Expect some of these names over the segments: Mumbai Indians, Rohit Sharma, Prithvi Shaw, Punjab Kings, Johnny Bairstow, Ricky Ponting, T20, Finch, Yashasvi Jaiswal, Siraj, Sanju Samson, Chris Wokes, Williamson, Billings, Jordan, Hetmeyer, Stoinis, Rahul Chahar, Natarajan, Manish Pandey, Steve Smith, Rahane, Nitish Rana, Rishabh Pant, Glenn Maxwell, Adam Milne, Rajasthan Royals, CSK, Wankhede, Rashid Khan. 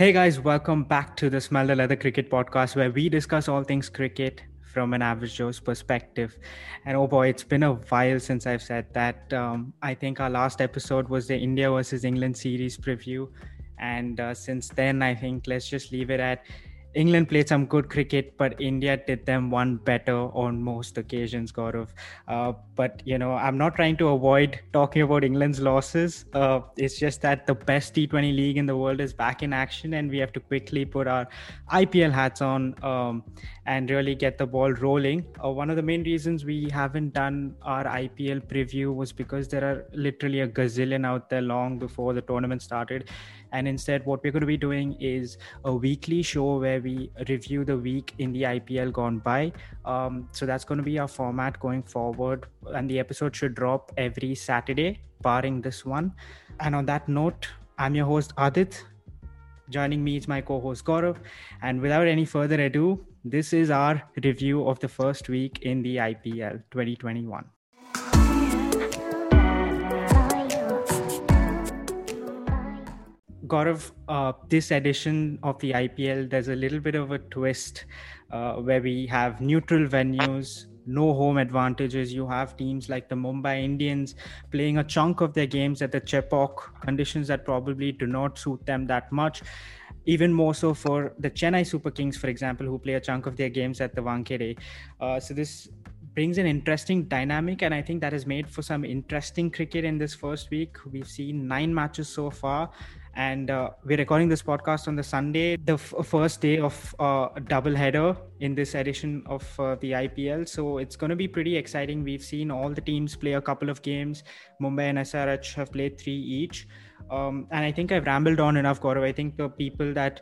Hey guys, welcome back to the Smell the Leather Cricket podcast, where we discuss all things cricket from an average Joe's perspective. And oh boy, it's been a while since I've said that. I think our last episode was the India versus England series preview. And since then, I think let's just leave it at England played some good cricket, but India did them one better on most occasions, Gaurav. But, you know, I'm not trying to avoid talking about England's losses. It's just that the best T20 league in the world is back in action, and we have to quickly put our IPL hats on and really get the ball rolling. One of the main reasons we haven't done our IPL preview was because there are literally a gazillion out there long before the tournament started. And instead, what we're going to be doing is a weekly show where we review the week in the IPL gone by. So that's going to be our format going forward. And the episode should drop every Saturday, barring this one. And on that note, I'm your host, Adit. Joining me is my co-host, Gaurav. And without any further ado, this is our review of the first week in the IPL 2021. Gaurav, this edition of the IPL, there's a little bit of a twist where we have neutral venues, no home advantages. You have teams like the Mumbai Indians playing a chunk of their games at the Chepauk, conditions that probably do not suit them that much. Even more so for the Chennai Super Kings, for example, who play a chunk of their games at the Wankhede. So this brings an interesting dynamic, and I think that has made for some interesting cricket in this first week. We've seen 9 matches so far. And we're recording this podcast on the Sunday, the first day of doubleheader in this edition of the IPL. So it's going to be pretty exciting. We've seen all the teams play a couple of games. Mumbai and SRH have played 3 each. And I think I've rambled on enough, Gaurav. I think the people that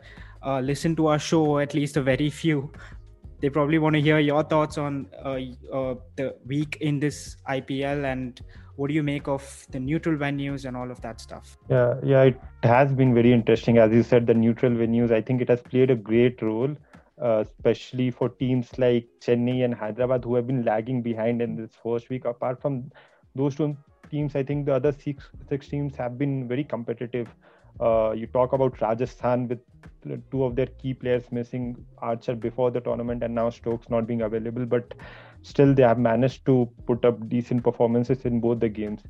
listen to our show, at least a very few, they probably want to hear your thoughts on the week in this IPL and what do you make of the neutral venues and all of that stuff? Yeah, it has been very interesting. As you said, the neutral venues, I think it has played a great role, especially for teams like Chennai and Hyderabad, who have been lagging behind in this first week. Apart from those two teams, I think the other six teams have been very competitive. You talk about Rajasthan with 2 of their key players missing, Archer before the tournament and now Stokes not being available, but still they have managed to put up decent performances in both the games.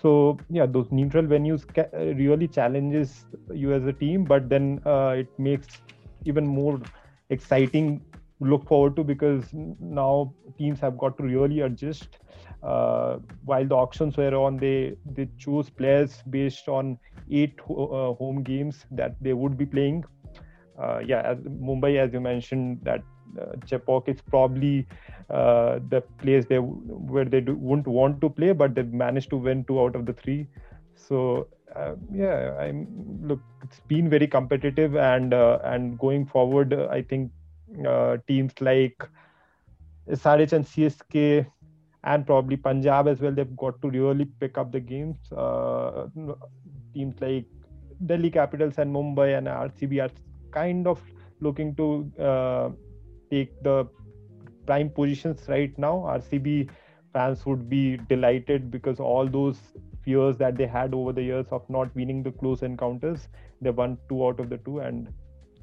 So yeah, those neutral venues really challenges you as a team, but then it makes even more exciting look forward to, because now teams have got to really adjust. While the auctions were on, they chose players based on 8 home games that they would be playing. As Mumbai, as you mentioned, that Chepauk is probably the place where they wouldn't want to play, but they managed to win 2 out of the 3. So it's been very competitive, and going forward, I think teams like SRH and CSK and probably Punjab as well, they've got to really pick up the games. Teams like Delhi Capitals and Mumbai and RCB are kind of looking to take the prime positions right now. RCB fans would be delighted, because all those fears that they had over the years of not winning the close encounters, they won 2 out of the 2, and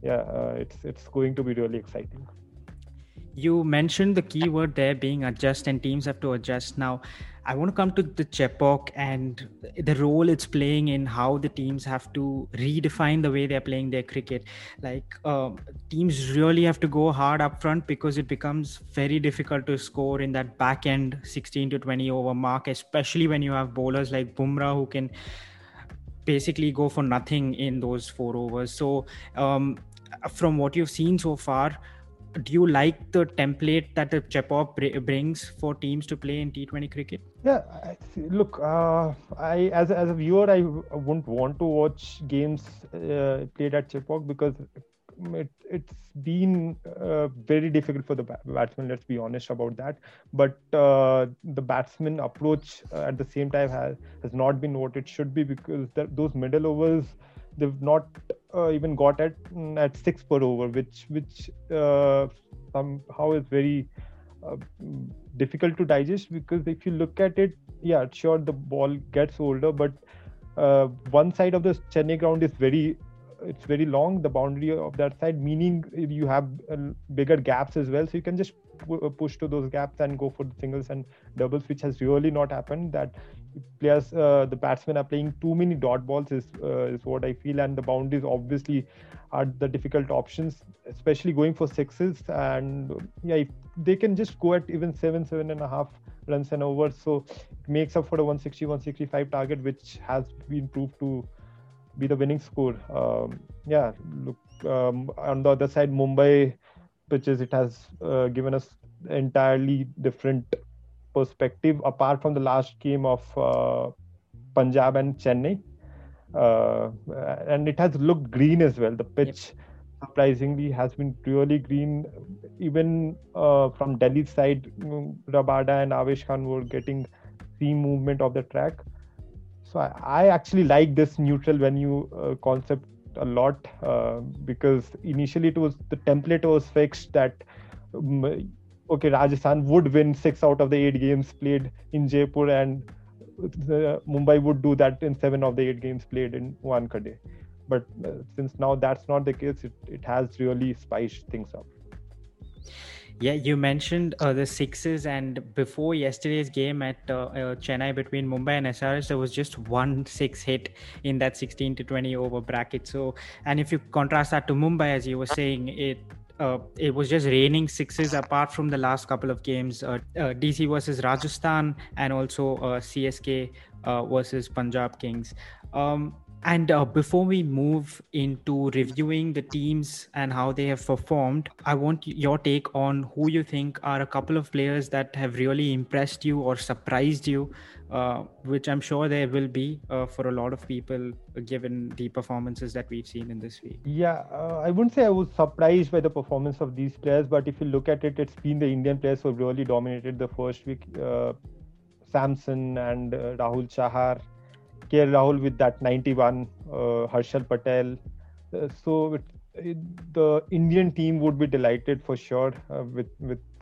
it's going to be really exciting. You mentioned the key word there being adjust, and teams have to adjust now. I want to come to the Chepauk and the role it's playing in how the teams have to redefine the way they're playing their cricket. Like teams really have to go hard up front, because it becomes very difficult to score in that back end 16 to 20 over mark, especially when you have bowlers like Bumrah who can basically go for nothing in those 4 overs. So from what you've seen so far, do you like the template that the Chepauk brings for teams to play in T20 cricket? Yeah, look, I as a viewer, I wouldn't want to watch games played at Chepauk, because it's been very difficult for the batsmen, let's be honest about that. But the batsman approach at the same time has not been what it should be, because those middle overs, they've not even got at 6 per over, which somehow is very difficult to digest. Because if you look at it, yeah, sure, the ball gets older, but one side of the Chennai ground is very it's very long, the boundary of that side, meaning you have bigger gaps as well. So you can just push to those gaps and go for the singles and doubles, which has really not happened. That players, the batsmen are playing too many dot balls is what I feel, and the boundaries obviously are the difficult options, especially going for sixes. And yeah, if they can just go at even 7.5 runs and over, so it makes up for the 160-165 target, which has been proved to be the winning score. On the other side, Mumbai pitches, it has given us entirely different perspective, apart from the last game of Punjab and Chennai, and it has looked green as well. The pitch, surprisingly, has been really green. Even from Delhi's side, Rabada and Avesh Khan were getting seam movement of the track. So I actually like this neutral venue concept a lot, because initially it was the template was fixed that Rajasthan would win 6 out of the 8 games played in Jaipur, and Mumbai would do that in 7 of the 8 games played in Wankhede. But since now that's not the case, it has really spiced things up. Yeah, you mentioned the sixes, and before yesterday's game at Chennai between Mumbai and SRH, there was just 1 6 hit in that 16-20 over bracket. So, and if you contrast that to Mumbai, as you were saying, it was just raining sixes apart from the last couple of games. DC versus Rajasthan, and also CSK versus Punjab Kings. And before we move into reviewing the teams and how they have performed, I want your take on who you think are a couple of players that have really impressed you or surprised you, which I'm sure there will be for a lot of people, given the performances that we've seen in this week. Yeah, I wouldn't say I was surprised by the performance of these players, but if you look at it, it's been the Indian players who really dominated the first week. Samson and Rahul Chahar. Rahul with that 91, Harshal Patel. The Indian team would be delighted for sure with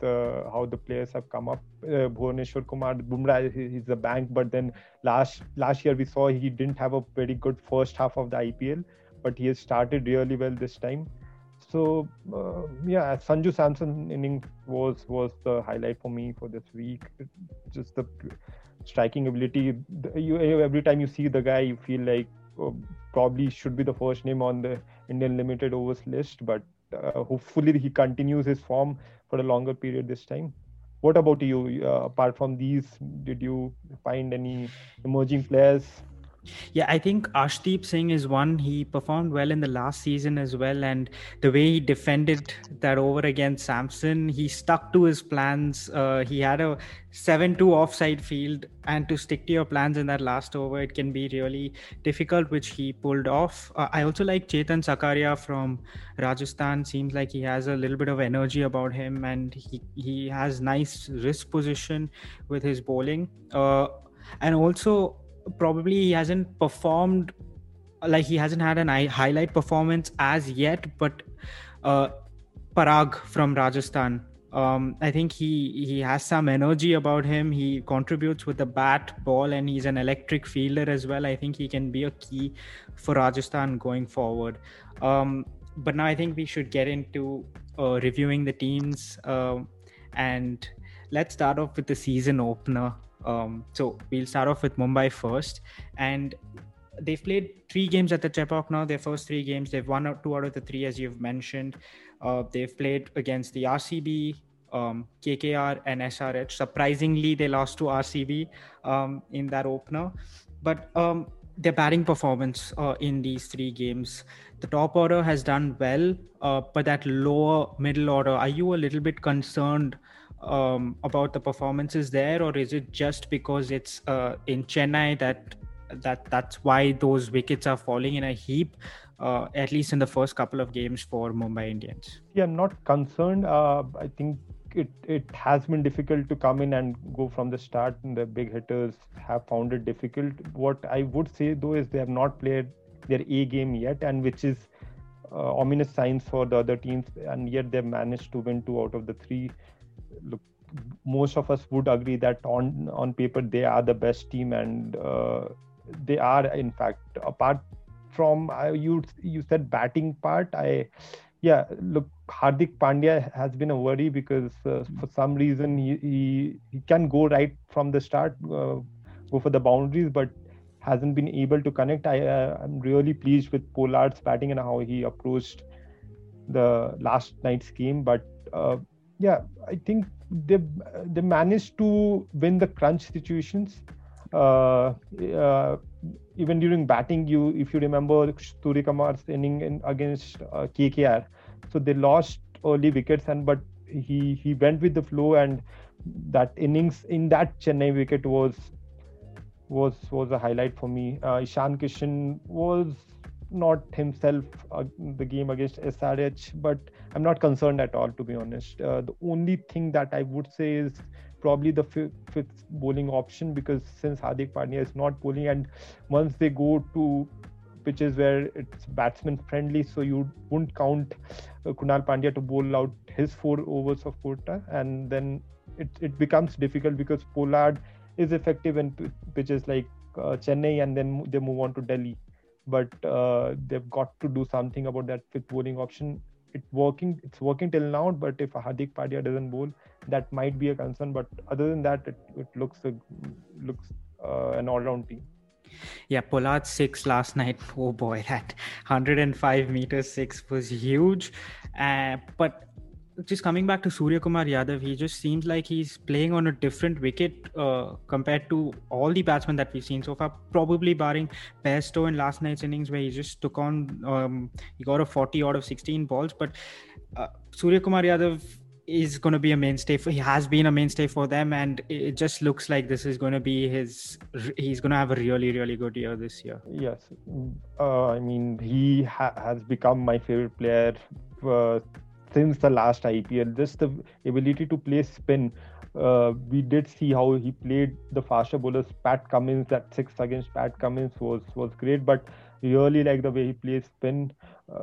how the players have come up. Bhuvaneshwar Kumar, Bumrah, he's a bank, but then last year we saw he didn't have a very good first half of the IPL, but he has started really well this time. So Sanju Samson inning was the highlight for me for this week. Just the striking ability. Every time you see the guy, you feel like probably should be the first name on the Indian limited overs list, but hopefully he continues his form for a longer period this time. What about you? Apart from these, did you find any emerging players? Yeah, I think Arshdeep Singh is one. He performed well in the last season as well, and the way he defended that over against Samson, he stuck to his plans. He had a 7-2 offside field, and to stick to your plans in that last over, it can be really difficult, which he pulled off. I also like Chetan Sakaria from Rajasthan. Seems like he has a little bit of energy about him, and he has nice wrist position with his bowling, and also probably he hasn't performed, like he hasn't had an highlight performance as yet, but Parag from Rajasthan, I think he has some energy about him. He contributes with the bat, ball, and he's an electric fielder as well. I think he can be a key for Rajasthan going forward. But now I think we should get into reviewing the teams, and let's start off with the season opener. So we'll start off with Mumbai first, and they've played 3 games at the Chepauk now. Their first 3 games, they've won 2 out of the 3, as you've mentioned. They've played against the RCB, KKR, and SRH. Surprisingly, they lost to RCB in that opener, but their batting performance in these 3 games, the top order has done well, but that lower middle order, are you a little bit concerned about the performances there, or is it just because it's in Chennai that's why those wickets are falling in a heap, at least in the first couple of games for Mumbai Indians? Yeah, I'm not concerned. I think it has been difficult to come in and go from the start, and the big hitters have found it difficult. What I would say though is they have not played their A game yet, and which is ominous signs for the other teams, and yet they've managed to win 2 out of the 3. Look, most of us would agree that on paper they are the best team, and they are in fact, apart from you said batting part. Look, Hardik Pandya has been a worry because for some reason he can go right from the start, go for the boundaries, but hasn't been able to connect. I'm really pleased with Pollard's batting and how he approached the last night's game. But I think they managed to win the crunch situations. Even during batting, if you remember Suryakumar's inning against KKR, so they lost early wickets, but he went with the flow, and that innings in that Chennai wicket was a highlight for me. Ishan Kishan was not himself the game against SRH, but I'm not concerned at all, to be honest. The only thing that I would say is probably the fifth bowling option, because since Hardik Pandya is not bowling, and once they go to pitches where it's batsman friendly, so you wouldn't count Kunal Pandya to bowl out his 4 overs of quota, and then it becomes difficult because Pollard is effective in pitches like Chennai, and then they move on to Delhi. But they've got to do something about that fifth bowling option. It's working till now, but if Hardik Pandya doesn't bowl, that might be a concern. But other than that, it looks an all-round team. Yeah, Pollard's 6 last night. Oh boy, that 105-meter 6 was huge. But just coming back to Suryakumar Yadav, he just seems like he's playing on a different wicket compared to all the batsmen that we've seen so far, probably barring Bairstow in last night's innings, where he just took on, he got a 40 out of 16 balls. But Suryakumar Yadav is going to be a mainstay. He has been a mainstay for them, and it just looks like this is going to be he's going to have a really, really good year this year. Yes. I mean, he has become my favorite player since the last IPL. Just the ability to play spin. We did see how he played the faster bowlers. Pat Cummins, that 6 against Pat Cummins was great, but really like the way he plays spin.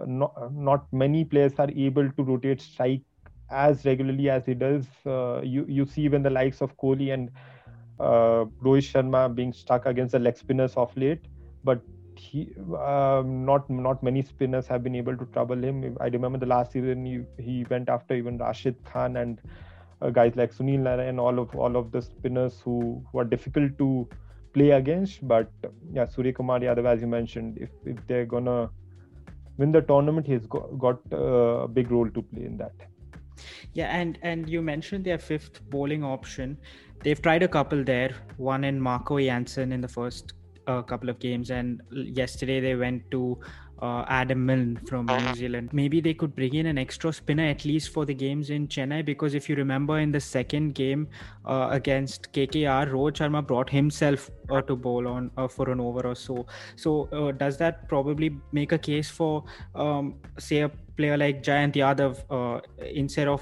Not many players are able to rotate strike as regularly as he does. You see when the likes of Kohli and Rohit Sharma being stuck against the leg spinners of late, but not many spinners have been able to trouble him. I remember the last season he went after even Rashid Khan and guys like Sunil Narine and all of the spinners who were difficult to play against. But yeah, Suryakumar Yadav, as you mentioned, if they're gonna win the tournament, he's got a big role to play in that. Yeah, and you mentioned their fifth bowling option. They've tried a couple there, one in Marco Janssen in the first couple of games, and yesterday they went to Adam Milne from New Zealand. Maybe they could bring in an extra spinner at least for the games in Chennai, because if you remember in the second game against KKR, Rohit Sharma brought himself to bowl on for an over or so. So does that probably make a case for say a player like Jayant Yadav instead of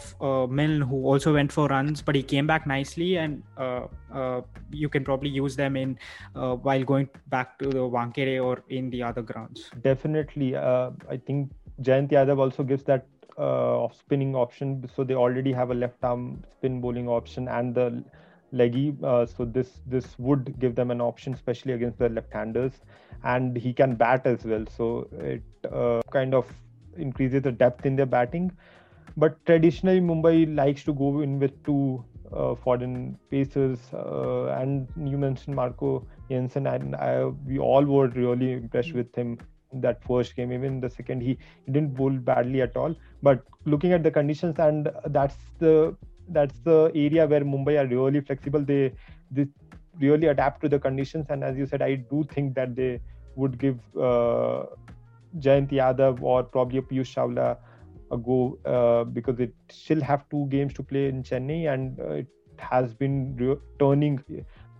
Milne, who also went for runs, but he came back nicely, and you can probably use them in while going back to the Wankhede or in the other grounds. Definitely. I think Jayant Yadav also gives that off-spinning option, so they already have a left-arm spin bowling option and the leggy, so this would give them an option, especially against the left-handers, and he can bat as well, so it kind of increases the depth in their batting. But traditionally Mumbai likes to go in with two foreign pacers, and you mentioned Marco Janssen, and we all were really impressed with him in that first game. Even the second, he didn't bowl badly at all, but looking at the conditions, and that's the area where Mumbai are really flexible. They really adapt to the conditions, and as you said, I do think that they would give Jayant Yadav or probably Piyush Chawla a go, because it still have 2 games to play in Chennai, and it has been turning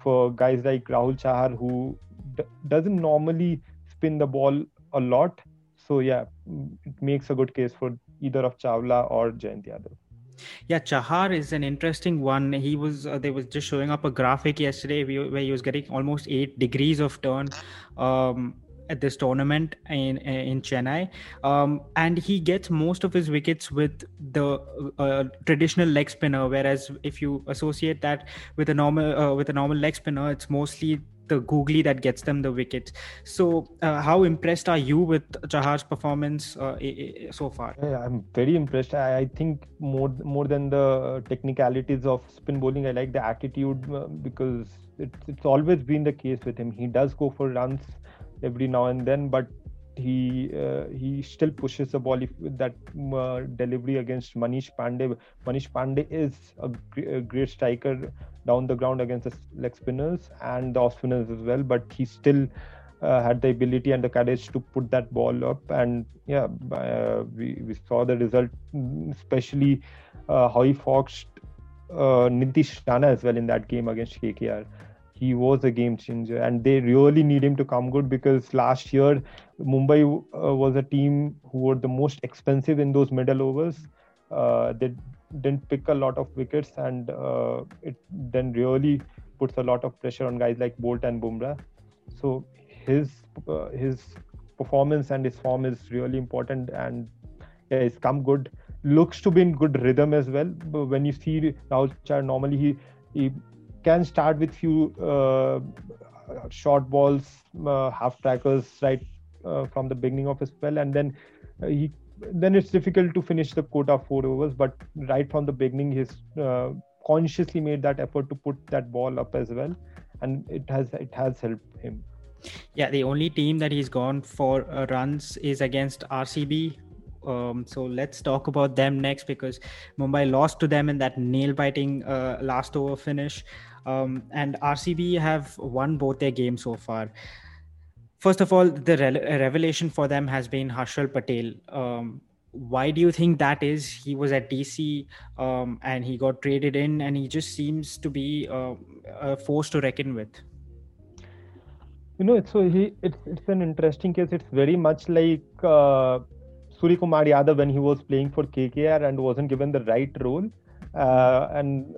for guys like Rahul Chahar, who doesn't normally spin the ball a lot. So yeah, it makes a good case for either of Chawla or Jayant Yadav. Yeah, Chahar is an interesting one. He was they was just showing up a graphic yesterday where he was getting almost 8 degrees of turn at this tournament in Chennai, and he gets most of his wickets with the traditional leg spinner, whereas if you associate that with a normal leg spinner, it's mostly the googly that gets them the wickets. So how impressed are you with Chahar's performance so far? Yeah, I'm very impressed. I think more than the technicalities of spin bowling, I like the attitude because it's always been the case with him. He does go for runs every now and then, but he still pushes the ball. With that delivery against Manish Pandey is a great striker down the ground against the leg spinners and the off spinners as well, but he still had the ability and the courage to put that ball up. And yeah, we saw the result, especially how he foxed Nitish Rana as well in that game against KKR. He was a game changer, and they really need him to come good, because last year Mumbai was a team who were the most expensive in those middle overs. They didn't pick a lot of wickets, and it then really puts a lot of pressure on guys like Bolt and Bumrah. So his performance and his form is really important, and yeah, he's come good. Looks to be in good rhythm as well. But when you see Rahul Chahar, normally he can start with few short balls, half trackers right from the beginning of his spell, and then then it's difficult to finish the quota of 4 overs. But right from the beginning, he's consciously made that effort to put that ball up as well, and it has helped him. Yeah, the only team that he's gone for runs is against RCB. So let's talk about them next, because Mumbai lost to them in that nail-biting last over finish, and RCB have won both their games so far. First of all, the revelation for them has been Harshal Patel. Why do you think that is? He was at DC and he got traded in, and he just seems to be a force to reckon with. You know, it's an interesting case. It's very much like Suryakumar Yadav when he was playing for KKR and wasn't given the right role, and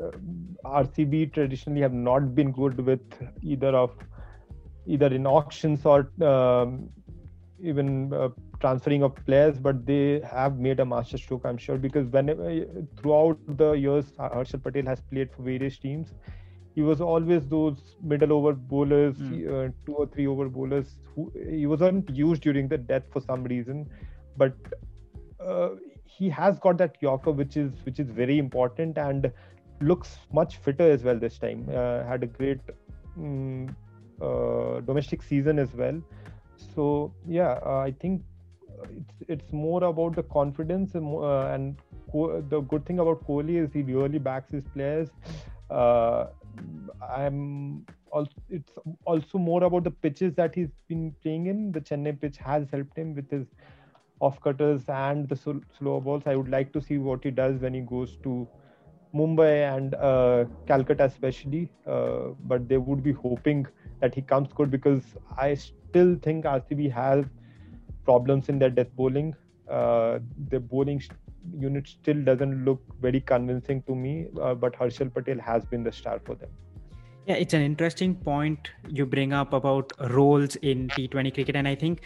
RCB traditionally have not been good with either in auctions or even transferring of players, but they have made a masterstroke, I'm sure, because throughout the years Harshal Patel has played for various teams. He was always those middle over bowlers, 2 or 3 over bowlers who he wasn't used during the death for some reason. But he has got that yorker, which is very important, and looks much fitter as well this time. Had a great domestic season as well. So yeah, I think it's more about the confidence, and the good thing about Kohli is he really backs his players. It's also more about the pitches that he's been playing in. The Chennai pitch has helped him with his off cutters and the slow balls. I would like to see what he does when he goes to Mumbai and Calcutta especially, but they would be hoping that he comes good, because I still think RCB have problems in their death bowling. Their bowling unit still doesn't look very convincing to me, but Harshal Patel has been the star for them. Yeah, it's an interesting point you bring up about roles in T20 cricket, and I think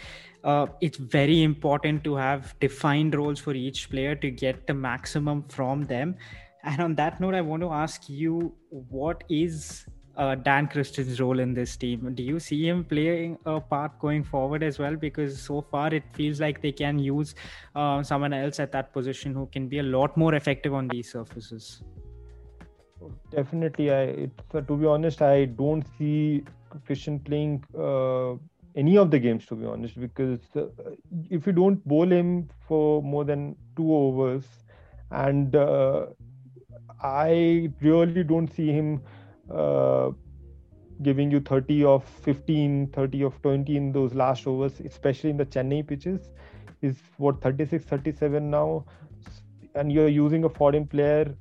it's very important to have defined roles for each player to get the maximum from them. And on that note, I want to ask you, what is Dan Christian's role in this team? Do you see him playing a part going forward as well? Because so far it feels like they can use someone else at that position who can be a lot more effective on these surfaces. Definitely, to be honest, I don't see Christian playing any of the games, to be honest, because if you don't bowl him for more than 2 overs, and I really don't see him giving you 30 of 15, 30 of 20 in those last overs, especially in the Chennai pitches. He's 36, 37 now, and you're using a foreign player.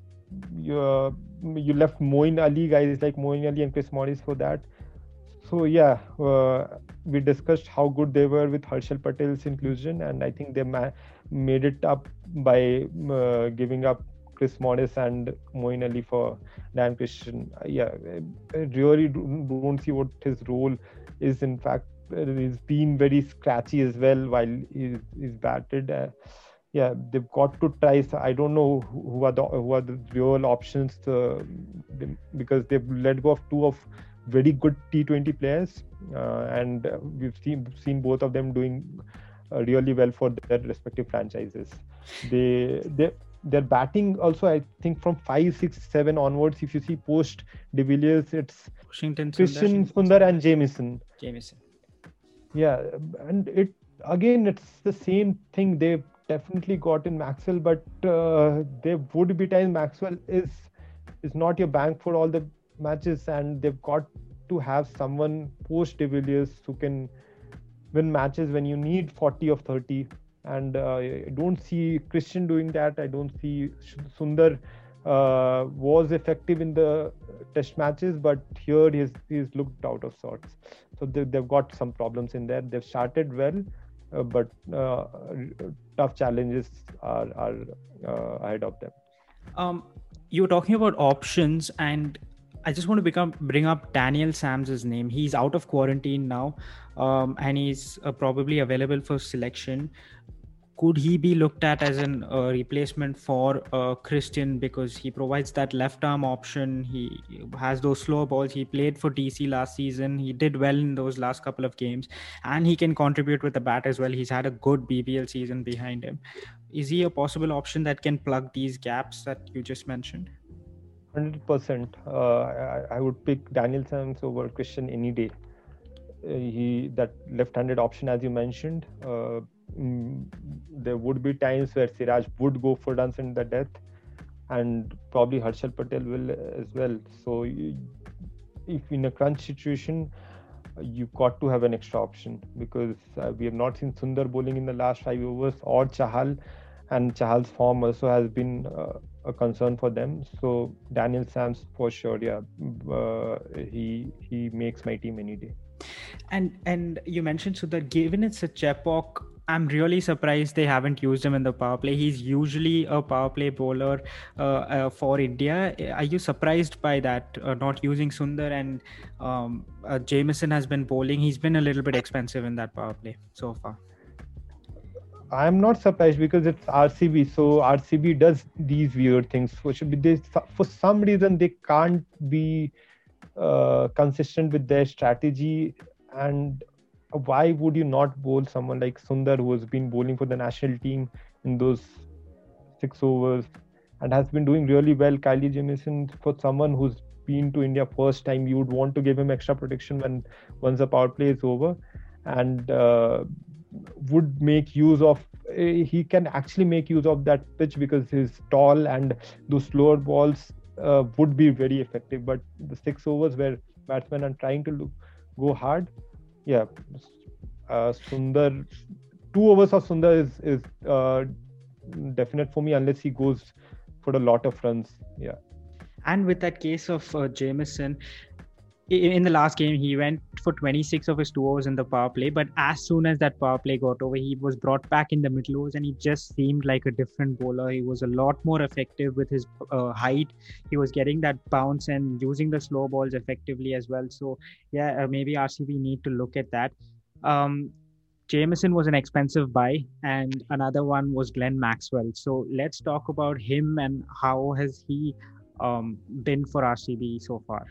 You left Moeen Ali, guys like Moeen Ali and Chris Morris for that. So yeah, we discussed how good they were with Harshal Patel's inclusion, and I think they made it up by giving up Chris Morris and Moeen Ali for Dan Christian. Yeah, I really don't see what his role is. In fact, he's been very scratchy as well while he's batted. Yeah, they've got to try. So I don't know who are the real options, because they've let go of 2 of very good T20 players, and we've seen both of them doing really well for their respective franchises. Their batting also, I think from 5, 6, 7 onwards, if you see post De Villiers, it's Washington, Christian, Sundar and Jamieson. Yeah, and it's the same thing. They've definitely got in Maxwell, but there would be times Maxwell is not your bank for all the matches, and they've got to have someone post De Villiers who can win matches when you need 40 of 30. And I don't see Christian doing that. I don't see Sundar was effective in the test matches, but here he's looked out of sorts. So they've got some problems in there. They've started well, but tough challenges are ahead of them. You were talking about options, and I just want to bring up Daniel Sams' name. He's out of quarantine now, and he's probably available for selection. Could he be looked at as a replacement for Christian, because he provides that left arm option? He has those slow balls. He played for DC last season. He did well in those last couple of games, and he can contribute with the bat as well. He's had a good BBL season behind him. Is he a possible option that can plug these gaps that you just mentioned? 100%. I would pick Daniel Sams over Christian any day. That left-handed option, as you mentioned. There would be times where Siraj would go for runs in the death, and probably Harshal Patel will as well. So if in a crunch situation, you've got to have an extra option, because we have not seen Sundar bowling in the last 5 overs, or Chahal, and Chahal's form also has been a concern for them. So Daniel Sams for sure, yeah, he makes my team any day. And you mentioned, so that given it's a Chepauk, I'm really surprised they haven't used him in the power play. He's usually a power play bowler for India. Are you surprised by that, not using Sundar? And Jamieson has been bowling. He's been a little bit expensive in that power play so far. I'm not surprised, because it's RCB, so RCB does these weird things. For some reason, they can't be consistent with their strategy. And why would you not bowl someone like Sundar, who has been bowling for the national team in those 6 overs and has been doing really well? Kyle Jamieson, for someone who's been to India first time, you would want to give him extra protection once the power play is over, and would make use of he can actually make use of that pitch, because he's tall, and those slower balls would be very effective. But the 6 overs where batsmen are trying to go hard, yeah, Sundar, 2 overs of Sundar is definite for me, unless he goes for a lot of runs. Yeah, and with that case of Jamieson, in the last game, he went for 26 of his 2 overs in the power play, but as soon as that power play got over, he was brought back in the middle overs, and he just seemed like a different bowler. He was a lot more effective with his height. He was getting that bounce and using the slow balls effectively as well. So yeah, maybe RCB need to look at that. Jamieson was an expensive buy, and another one was Glenn Maxwell. So let's talk about him and how has he been for RCB so far.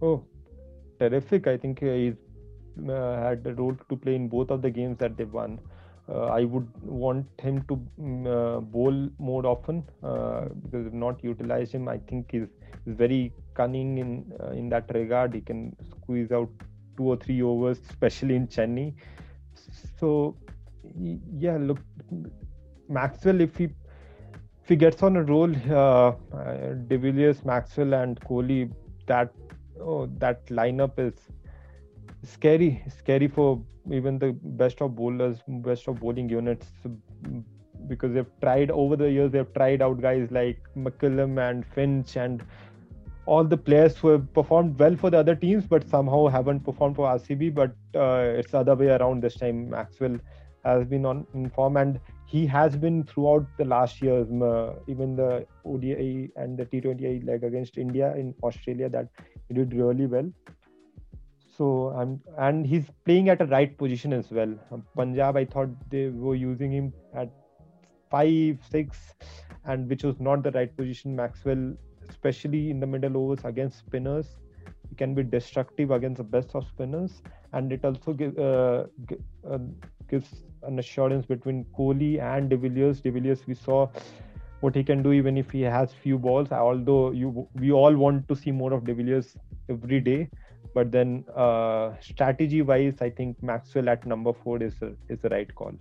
Oh, terrific. I think he's had a role to play in both of the games that they've won. I would want him to bowl more often, because if not utilized him, I think he's very cunning in that regard. He can squeeze out 2 or 3 overs, especially in Chennai. So, yeah, look, Maxwell, if he gets on a roll, De Villiers, Maxwell and Kohli, that lineup is scary for even the best of bowlers, best of bowling units, because over the years they've tried out guys like McCullum and Finch and all the players who have performed well for the other teams but somehow haven't performed for RCB. But it's the other way around this time. Maxwell has been in form, and he has been throughout the last years, even the ODI and the T20I leg against India in Australia, that he did really well. So and he's playing at a right position as well. Punjab, I thought they were using him at 5, 6, and which was not the right position. Maxwell, especially in the middle overs against spinners, He can be destructive against the best of spinners, and it also gives an assurance between Kohli and De Villiers. De Villiers, we saw what he can do even if he has few balls, although we all want to see more of De Villiers every day. But then strategy wise, I think Maxwell at number 4 is the right call.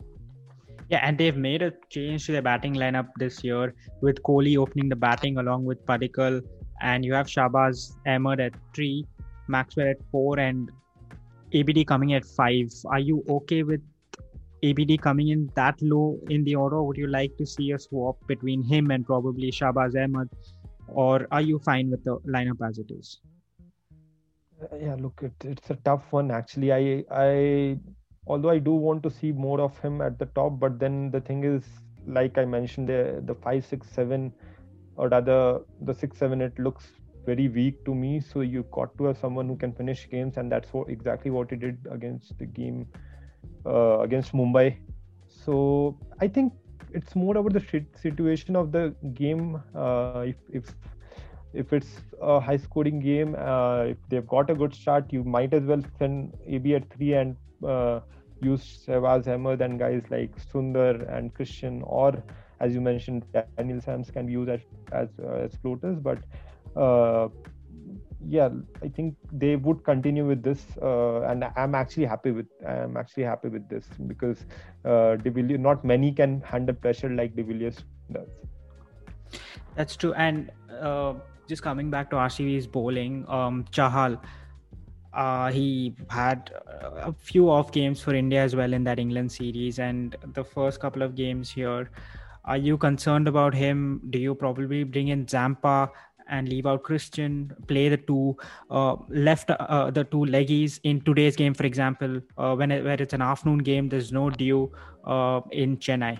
Yeah, and they've made a change to their batting lineup this year with Kohli opening the batting along with Padikkal, and you have Shahbaz Ahmed at 3, Maxwell at 4, and ABD coming at 5. Are you okay with ABD coming in that low in the order? Would you like to see a swap between him and probably Shahbaz Ahmed, or are you fine with the lineup as it is? Yeah, look, it's a tough one actually. I although I do want to see more of him at the top, but then the thing is, like I mentioned, the 5, 6, 7, or rather the 6, 7, 8 looks very weak to me. So you got to have someone who can finish games, and that's exactly what he did against the game against Mumbai. So I think it's more about the situation of the game. If it's a high-scoring game, if they've got a good start, you might as well send AB at 3 and use Shahbaz Ahmed and guys like Sundar and Christian, or as you mentioned, Daniel Sams can be used as floaters. But yeah, I think they would continue with this, and I'm actually happy with this because De Villiers, not many can handle pressure like De Villiers does. That's true, and just coming back to RCB's bowling, Chahal, he had a few off games for India as well in that England series and the first couple of games here. Are you concerned about him? Do you probably bring in Zampa and leave out Christian, play the two the two leggies in today's game, for example, where it's an afternoon game, there's no dew in Chennai?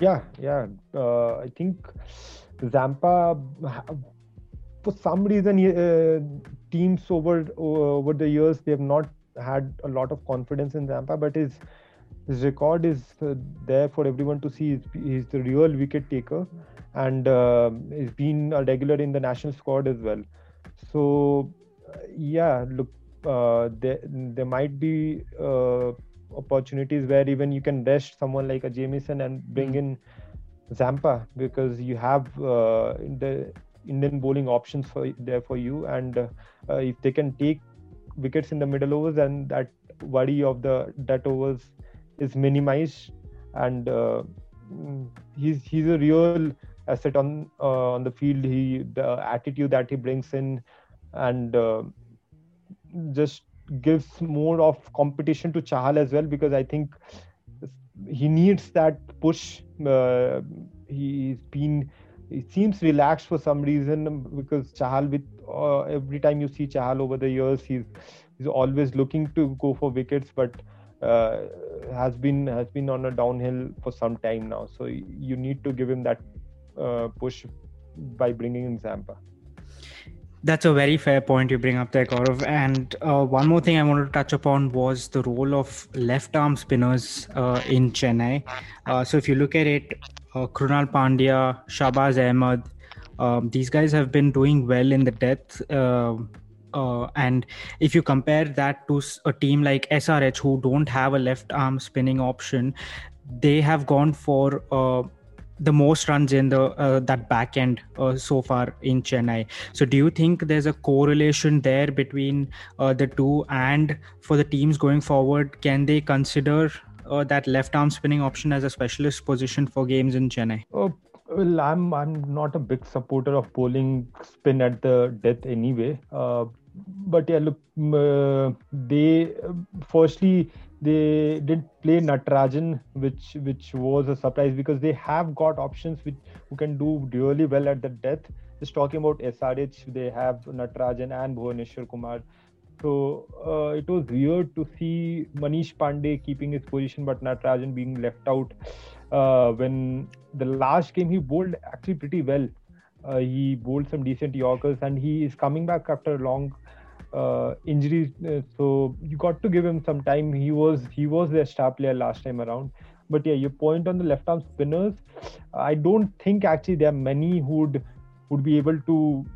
Yeah. I think Zampa, for some reason, teams over the years, they have not had a lot of confidence in Zampa, but his record is there for everyone to see. He's the real wicket taker, and he's been a regular in the national squad as well. So, yeah, look, there might be opportunities where even you can rest someone like a Jamieson and bring in Zampa, because you have the Indian bowling options for you, and if they can take wickets in the middle overs, then that worry of the dead overs is minimized, and he's a real asset on the field. The attitude that he brings in and just gives more of competition to Chahal as well, because I think he needs that push. He seems relaxed for some reason, because Chahal, every time you see Chahal over the years, he's always looking to go for wickets, but has been on a downhill for some time now. So you need to give him that push by bringing in Zampa. That's a very fair point you bring up there, Gaurav. And one more thing I wanted to touch upon was the role of left-arm spinners in Chennai. So if you look at it, Krunal Pandya, Shahbaz Ahmed, these guys have been doing well in the depth. And if you compare that to a team like SRH, who don't have a left-arm spinning option, they have gone for the most runs in that back end so far in Chennai. So do you think there's a correlation there between the two, and for the teams going forward, can they consider that left arm spinning option as a specialist position for games in Chennai? Well, I'm not a big supporter of bowling spin at the death anyway. But yeah, look, they did play Natarajan, which was a surprise, because they have got options who can do really well at the death. Just talking about SRH, they have Natarajan and Bhuvaneshwar Kumar. So it was weird to see Manish Pandey keeping his position, but Natarajan being left out. When the last game, he bowled actually pretty well. He bowled some decent Yorkers, and he is coming back after a long injuries, so you got to give him some time. He was their star player last time around. But yeah, your point on the left arm spinners, I don't think actually there are many who would be able to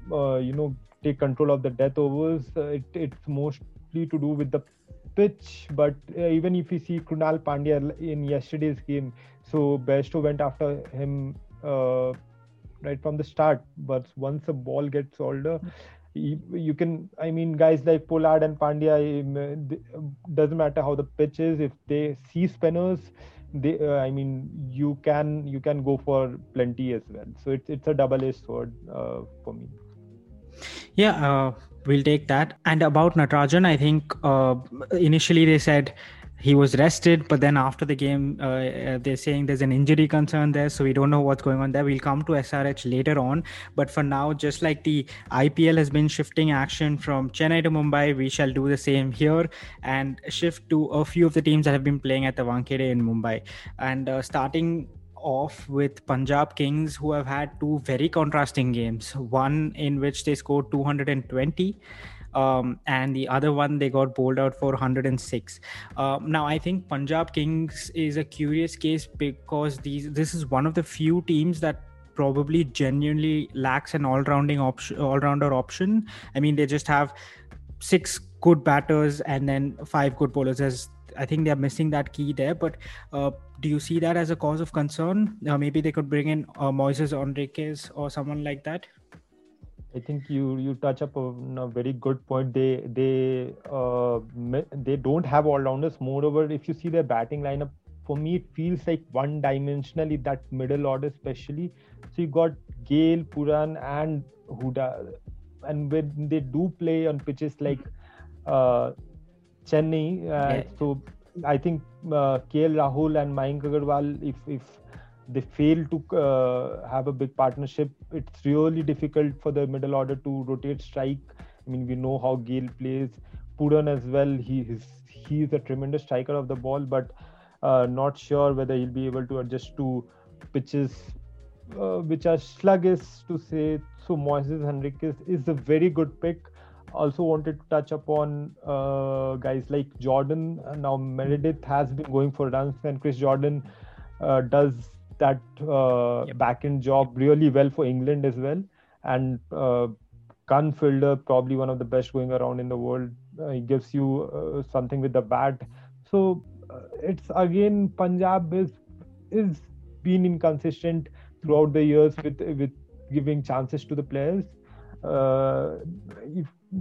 take control of the death overs. It's mostly to do with the pitch, but even if you see Krunal Pandya in yesterday's game, so Bairstow went after him right from the start, but once a ball gets older, you can, I mean, guys like Pollard and Pandya, doesn't matter how the pitch is, if they see spinners, they, I mean, you can go for plenty as well. So it's a double-edged sword for me. Yeah, we'll take that. And about Natarajan, I think initially they said he was rested, but then after the game, they're saying there's an injury concern there, so we don't know what's going on there. We'll come to SRH later on, but for now, just like the IPL has been shifting action from Chennai to Mumbai, we shall do the same here and shift to a few of the teams that have been playing at the Wankhede in Mumbai. And starting off with Punjab Kings, who have had two very contrasting games, one in which they scored 220 and the other one they got bowled out for 106. Now I think Punjab Kings is a curious case because this is one of the few teams that probably genuinely lacks an all-rounder option. I mean, they just have 6 good batters and then 5 good bowlers. I think they're missing that key there, but do you see that as a cause of concern? Maybe they could bring in Moises Enriquez or someone like that. I think you touch up on a very good point. They don't have all-rounders. Moreover, if you see their batting lineup, for me, it feels like one-dimensionally, that middle order especially. So you got Gayle, Pooran and Huda. And when they do play on pitches like Chennai, so I think KL Rahul and Mayank Agarwal, if they fail to have a big partnership, it's really difficult for the middle order to rotate strike. I mean, we know how Gayle plays. Pooran as well, he is a tremendous striker of the ball, but not sure whether he'll be able to adjust to pitches which are sluggish, to say. So Moises Henriquez is a very good pick. Also wanted to touch upon guys like Jordan. Now Meredith has been going for runs, and Chris Jordan does that back-end job really well for England as well. And gun fielder, probably one of the best going around in the world. He gives you something with the bat. So it's again, Punjab is been inconsistent throughout the years with giving chances to the players.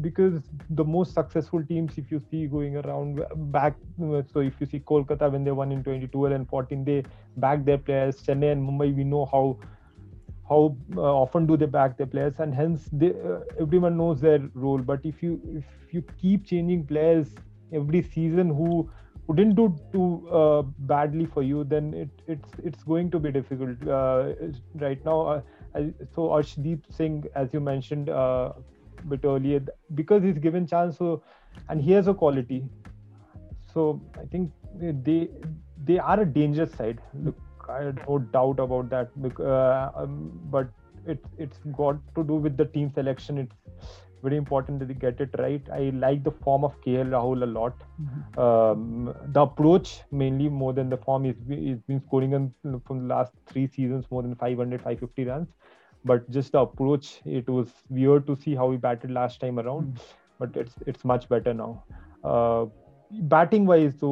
Because the most successful teams, if you see going around back, so if you see Kolkata when they won in 2012 and 14, they backed their players. Chennai and Mumbai, we know how often do they back their players, and hence they, everyone knows their role. But if you keep changing players every season who didn't do too badly for you, then it's going to be difficult right now. So Arshdeep Singh, as you mentioned bit earlier, because he's given chance, so, and he has a quality. So I think they are a dangerous side. Look, I have no doubt about that. But it's got to do with the team selection. It's very important that they get it right. I like the form of KL Rahul a lot. Mm-hmm. The approach mainly more than the form. He's been scoring from the last 3 seasons more than 500, 550 runs. But just the approach, it was weird to see how he batted last time around, but it's much better now. Batting wise, so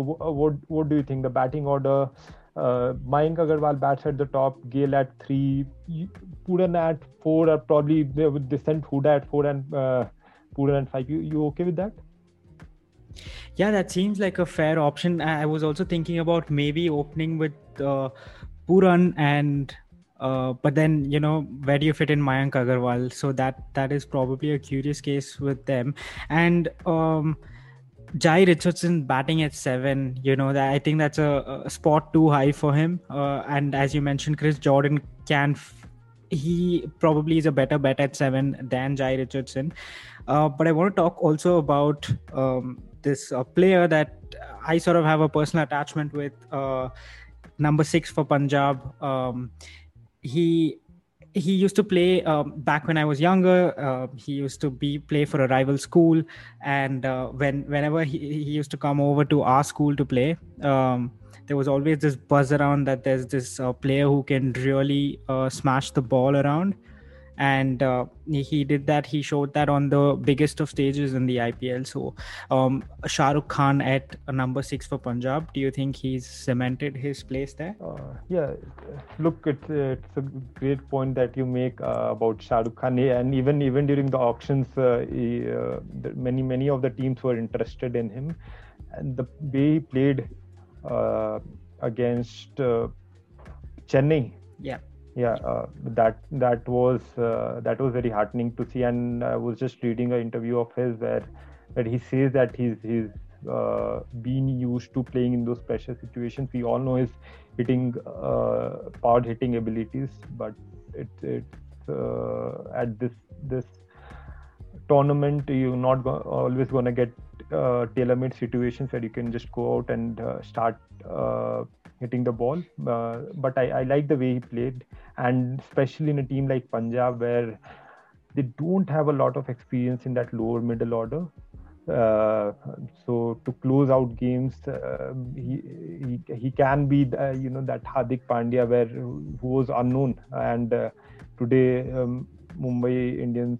what do you think? The batting order, Mayank Agarwal bats at the top, Gayle at 3, Pooran at 4, or probably they sent Huda at 4 and Pooran at 5. You okay with that? Yeah, that seems like a fair option. I was also thinking about maybe opening with Pooran and... but then, you know, where do you fit in Mayank Agarwal? So that is probably a curious case with them. And Jai Richardson batting at 7, you know, I think that's a spot too high for him. And as you mentioned, Chris Jordan he probably is a better bet at 7 than Jai Richardson. But I want to talk also about this player that I sort of have a personal attachment with, number 6 for Punjab. He used to play back when I was younger. He used to play for a rival school, and whenever he used to come over to our school to play, there was always this buzz around that there's this player who can really smash the ball around. And he did that. He showed that on the biggest of stages in the IPL. So Shah Rukh Khan at number 6 for Punjab. Do you think he's cemented his place there? Yeah, look, it's a great point that you make about Shah Rukh Khan. And even during the auctions, many of the teams were interested in him. And the way he played against Chennai. Yeah. Yeah, that was very heartening to see, and I was just reading an interview of his where he says that he's been used to playing in those pressure situations. We all know his hitting power hitting abilities, but it's at this tournament you're not always going to get tailor-made situations where you can just go out and start hitting the ball, but I like the way he played, and especially in a team like Punjab where they don't have a lot of experience in that lower middle order, so to close out games he can be that Hardik Pandya who was unknown, and today Mumbai Indians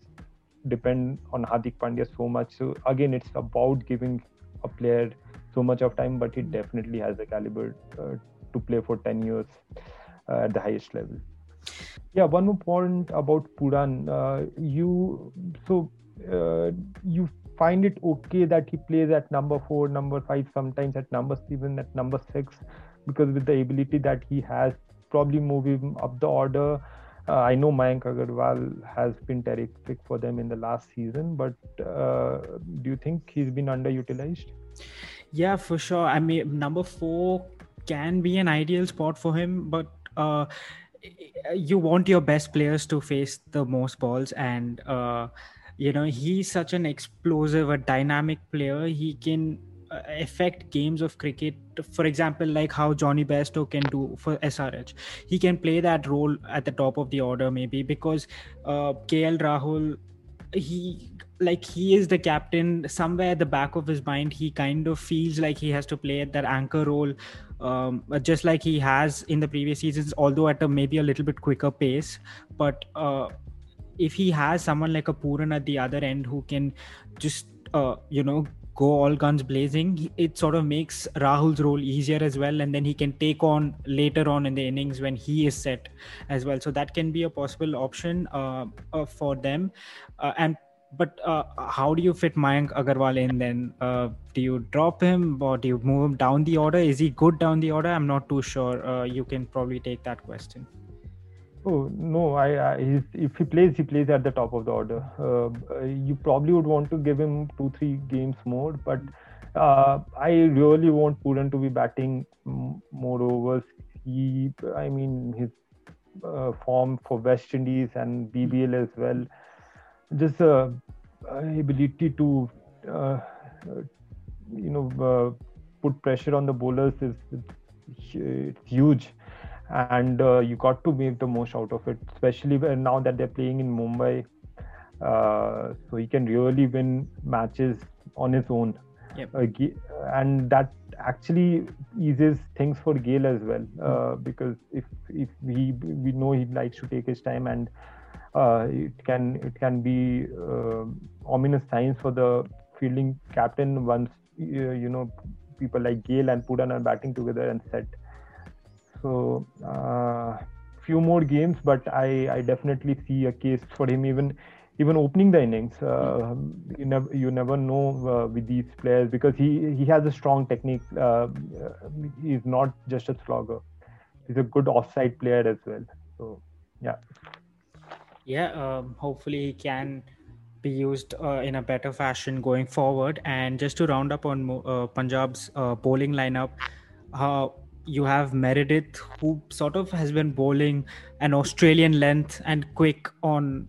depend on Hardik Pandya so much. So again, it's about giving a player so much of time, but he definitely has the caliber to play for 10 years at the highest level. Yeah, one more point about Pooran. You find it okay that he plays at number 4, number 5, sometimes at number 7, at number 6, because with the ability that he has, probably move him up the order. I know Mayank Agarwal has been terrific for them in the last season, but do you think he's been underutilized? Yeah, for sure. I mean, number 4 can be an ideal spot for him, but you want your best players to face the most balls, and he's such an explosive, a dynamic player. He can affect games of cricket, for example, like how Johnny Bairstow can do for SRH. He can play that role at the top of the order, maybe because KL Rahul, he is the captain. Somewhere at the back of his mind, he kind of feels like he has to play that anchor role, just like he has in the previous seasons, although at maybe a little bit quicker pace. But if he has someone like a Pooran at the other end who can just, go all guns blazing, it sort of makes Rahul's role easier as well, and then he can take on later on in the innings when he is set as well. So that can be a possible option for them. But how do you fit Mayank Agarwal in then? Do you drop him or do you move him down the order? Is he good down the order? I'm not too sure. You can probably take that question. Oh no! If he plays at the top of the order. You probably would want to give him 2-3 games more, but I really want Pooran to be batting more overs. His form for West Indies and BBL as well. Just the ability to put pressure on the bowlers is huge. And you got to make the most out of it, especially now that they're playing in Mumbai. So he can really win matches on his own. Yep. And that actually eases things for Gayle as well, because if we know he likes to take his time, and it can be ominous signs for the fielding captain once people like Gayle and Pooran are batting together and set. So, few more games, but I definitely see a case for him even opening the innings. You never know with these players, because he has a strong technique. He's not just a slogger. He's a good offside player as well. So, yeah. Yeah, hopefully he can be used in a better fashion going forward. And just to round up on Punjab's bowling lineup, you have Meredith, who sort of has been bowling an Australian length and quick on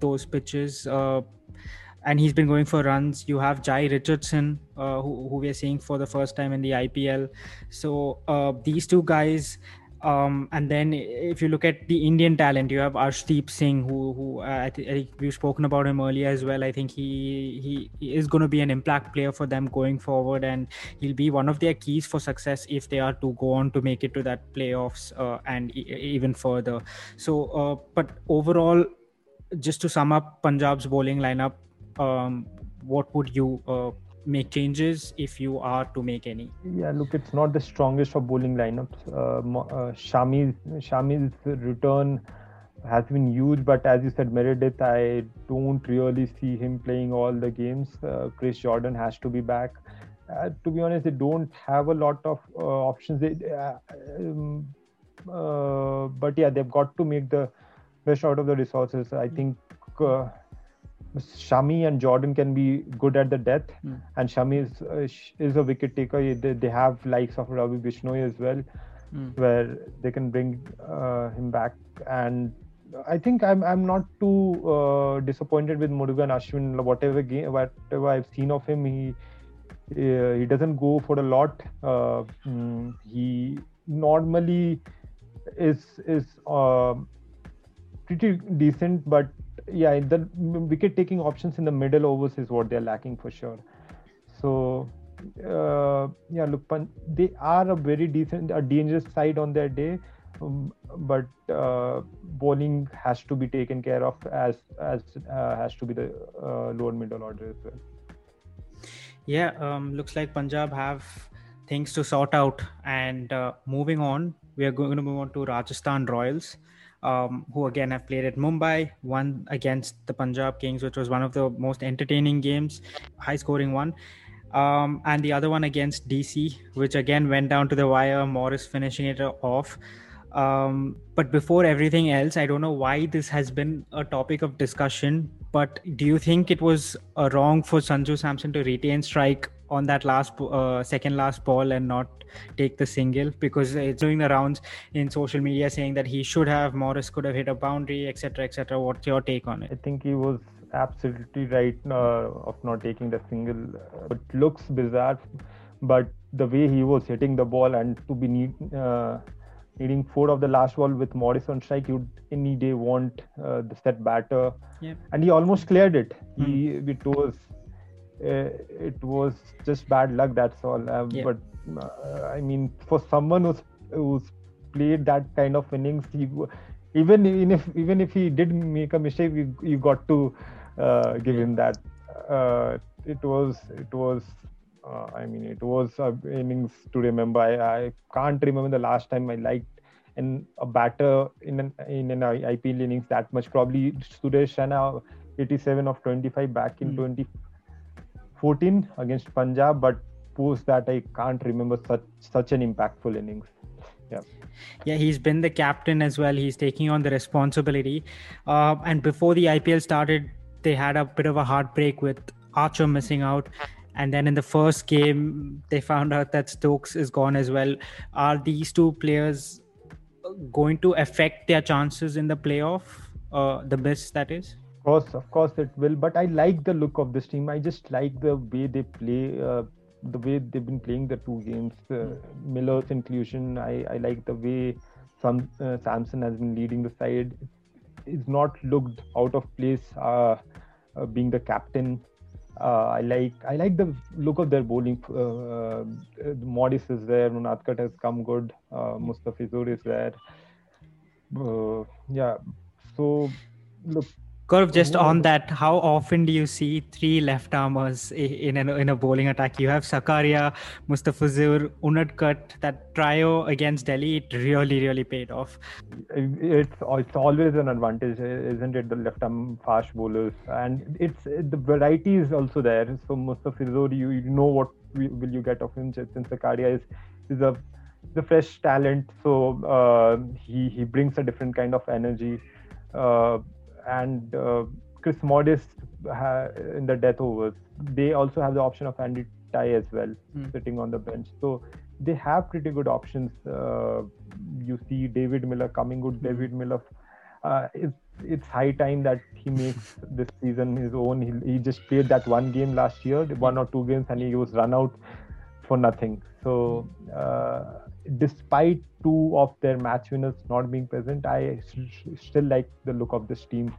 those pitches, and he's been going for runs. You have Jai Richardson, who we are seeing for the first time in the IPL. So these two guys, and then if you look at the Indian talent, you have Arshdeep Singh, who we've spoken about him earlier as well. I think he is going to be an impact player for them going forward, and he'll be one of their keys for success if they are to go on to make it to that playoffs and even further. So but overall, just to sum up Punjab's bowling lineup, what would you make changes if you are to make any? Yeah, look, it's not the strongest of bowling lineups. Shami's return has been huge, but as you said, Meredith, I don't really see him playing all the games. Chris Jordan has to be back. To be honest, they don't have a lot of options. But yeah, they've got to make the best out of the resources. I think Shami and Jordan can be good at the death, and Shami is a wicket taker. They have likes of Ravi Bishnoi as well, where they can bring him back. And I think I'm not too disappointed with Murugan Ashwin. Whatever I've seen of him, he doesn't go for a lot. He normally is pretty decent, but yeah, the wicket taking options in the middle overs is what they're lacking for sure. So yeah, look, they are a very decent, a dangerous side on their day, but bowling has to be taken care of, as has to be the lower middle order as well. Yeah, looks like Punjab have things to sort out. And moving on, we are going to move on to Rajasthan Royals, who again have played at Mumbai, won against the Punjab Kings, which was one of the most entertaining games, high-scoring one. And the other one against DC, which again went down to the wire, Morris finishing it off. But before everything else, I don't know why this has been a topic of discussion, but do you think it was wrong for Sanju Samson to retain strike on that second last ball and not take the single? Because it's doing the rounds in social media saying that he should have, Morris could have hit a boundary, etc., etc. What's your take on it? I think he was absolutely right of not taking the single. It looks bizarre, but the way he was hitting the ball and to be needing four of the last ball with Morris on strike, you'd any day want the set batter. Yeah. And he almost cleared it. It was just bad luck, that's all. But I mean, for someone who's played that kind of innings, even if he did make a mistake, you got to give him that. It was an innings to remember. I can't remember the last time I liked a batter in an IPL innings that much. Probably Suresh Raina, 87 of 25 back in 2014 against Punjab, but post that I can't remember such an impactful innings. Yeah, he's been the captain as well. He's taking on the responsibility. And before the IPL started, they had a bit of a heartbreak with Archer missing out. And then in the first game, they found out that Stokes is gone as well. Are these two players going to affect their chances in the playoff? The best, that is? Of course it will. But I like the look of this team. I just like the way they play, the way they've been playing the two games. Miller's inclusion, I like the way Samson has been leading the side. It's not looked out of place being the captain. I like the look of their bowling. Morris is there, Munatkat has come good, Mustafizur is there. So look, Gaurav, just on that, how often do you see three left-armers in a bowling attack? You have Sakaria, Mustafizur, Unadkat, that trio against Delhi, it really, really paid off. It's always an advantage, isn't it, the left-arm fast bowlers? And the variety is also there. So Mustafizur, you know what will you get of him. Chetan Sakaria is a fresh talent, so he brings a different kind of energy. And Chris Morris in the death overs, they also have the option of Andy Tai as well, sitting on the bench. So they have pretty good options. You see David Miller coming good. David Miller, it's high time that he makes this season his own. He just played that one game last year, one or two games, and he was run out for nothing. So despite two of their match winners not being present, I still like the look of this team.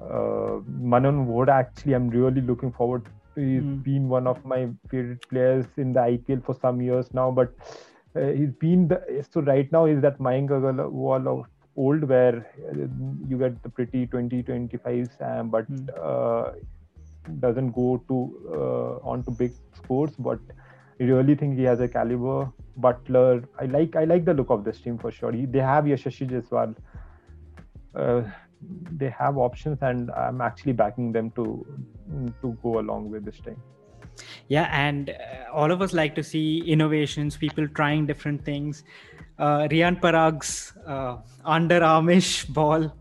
Manan Vohra, actually, I'm really looking forward to. He's been one of my favorite players in the IPL for some years now, but he's been so right now he's that Mayank Agarwal of old where you get the pretty 20-25s, but doesn't go to on to big scores. But I really think he has a caliber. Butler, I like the look of this team for sure. They have Yashasvi Jaiswal. They have options, and I'm actually backing them to go along with this team. Yeah, and all of us like to see innovations, people trying different things. Riyan Paragh's underarmish ball.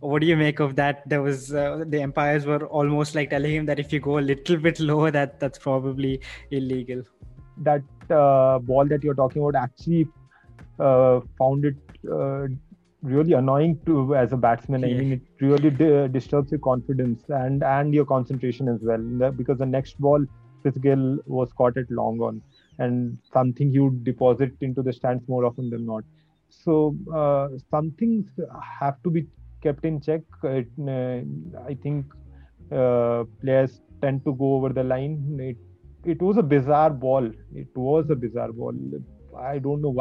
What do you make of that? There was the umpires were almost like telling him that if you go a little bit lower, that's probably illegal. That ball that you're talking about, actually found it really annoying to as a batsman. Yeah. I mean, it really disturbs your confidence and your concentration as well, because the next ball, Chris Gayle was caught at long on, and something you deposit into the stands more often than not. So some things have to be kept in check. I think players tend to go over the line. It was a bizarre ball. I don't know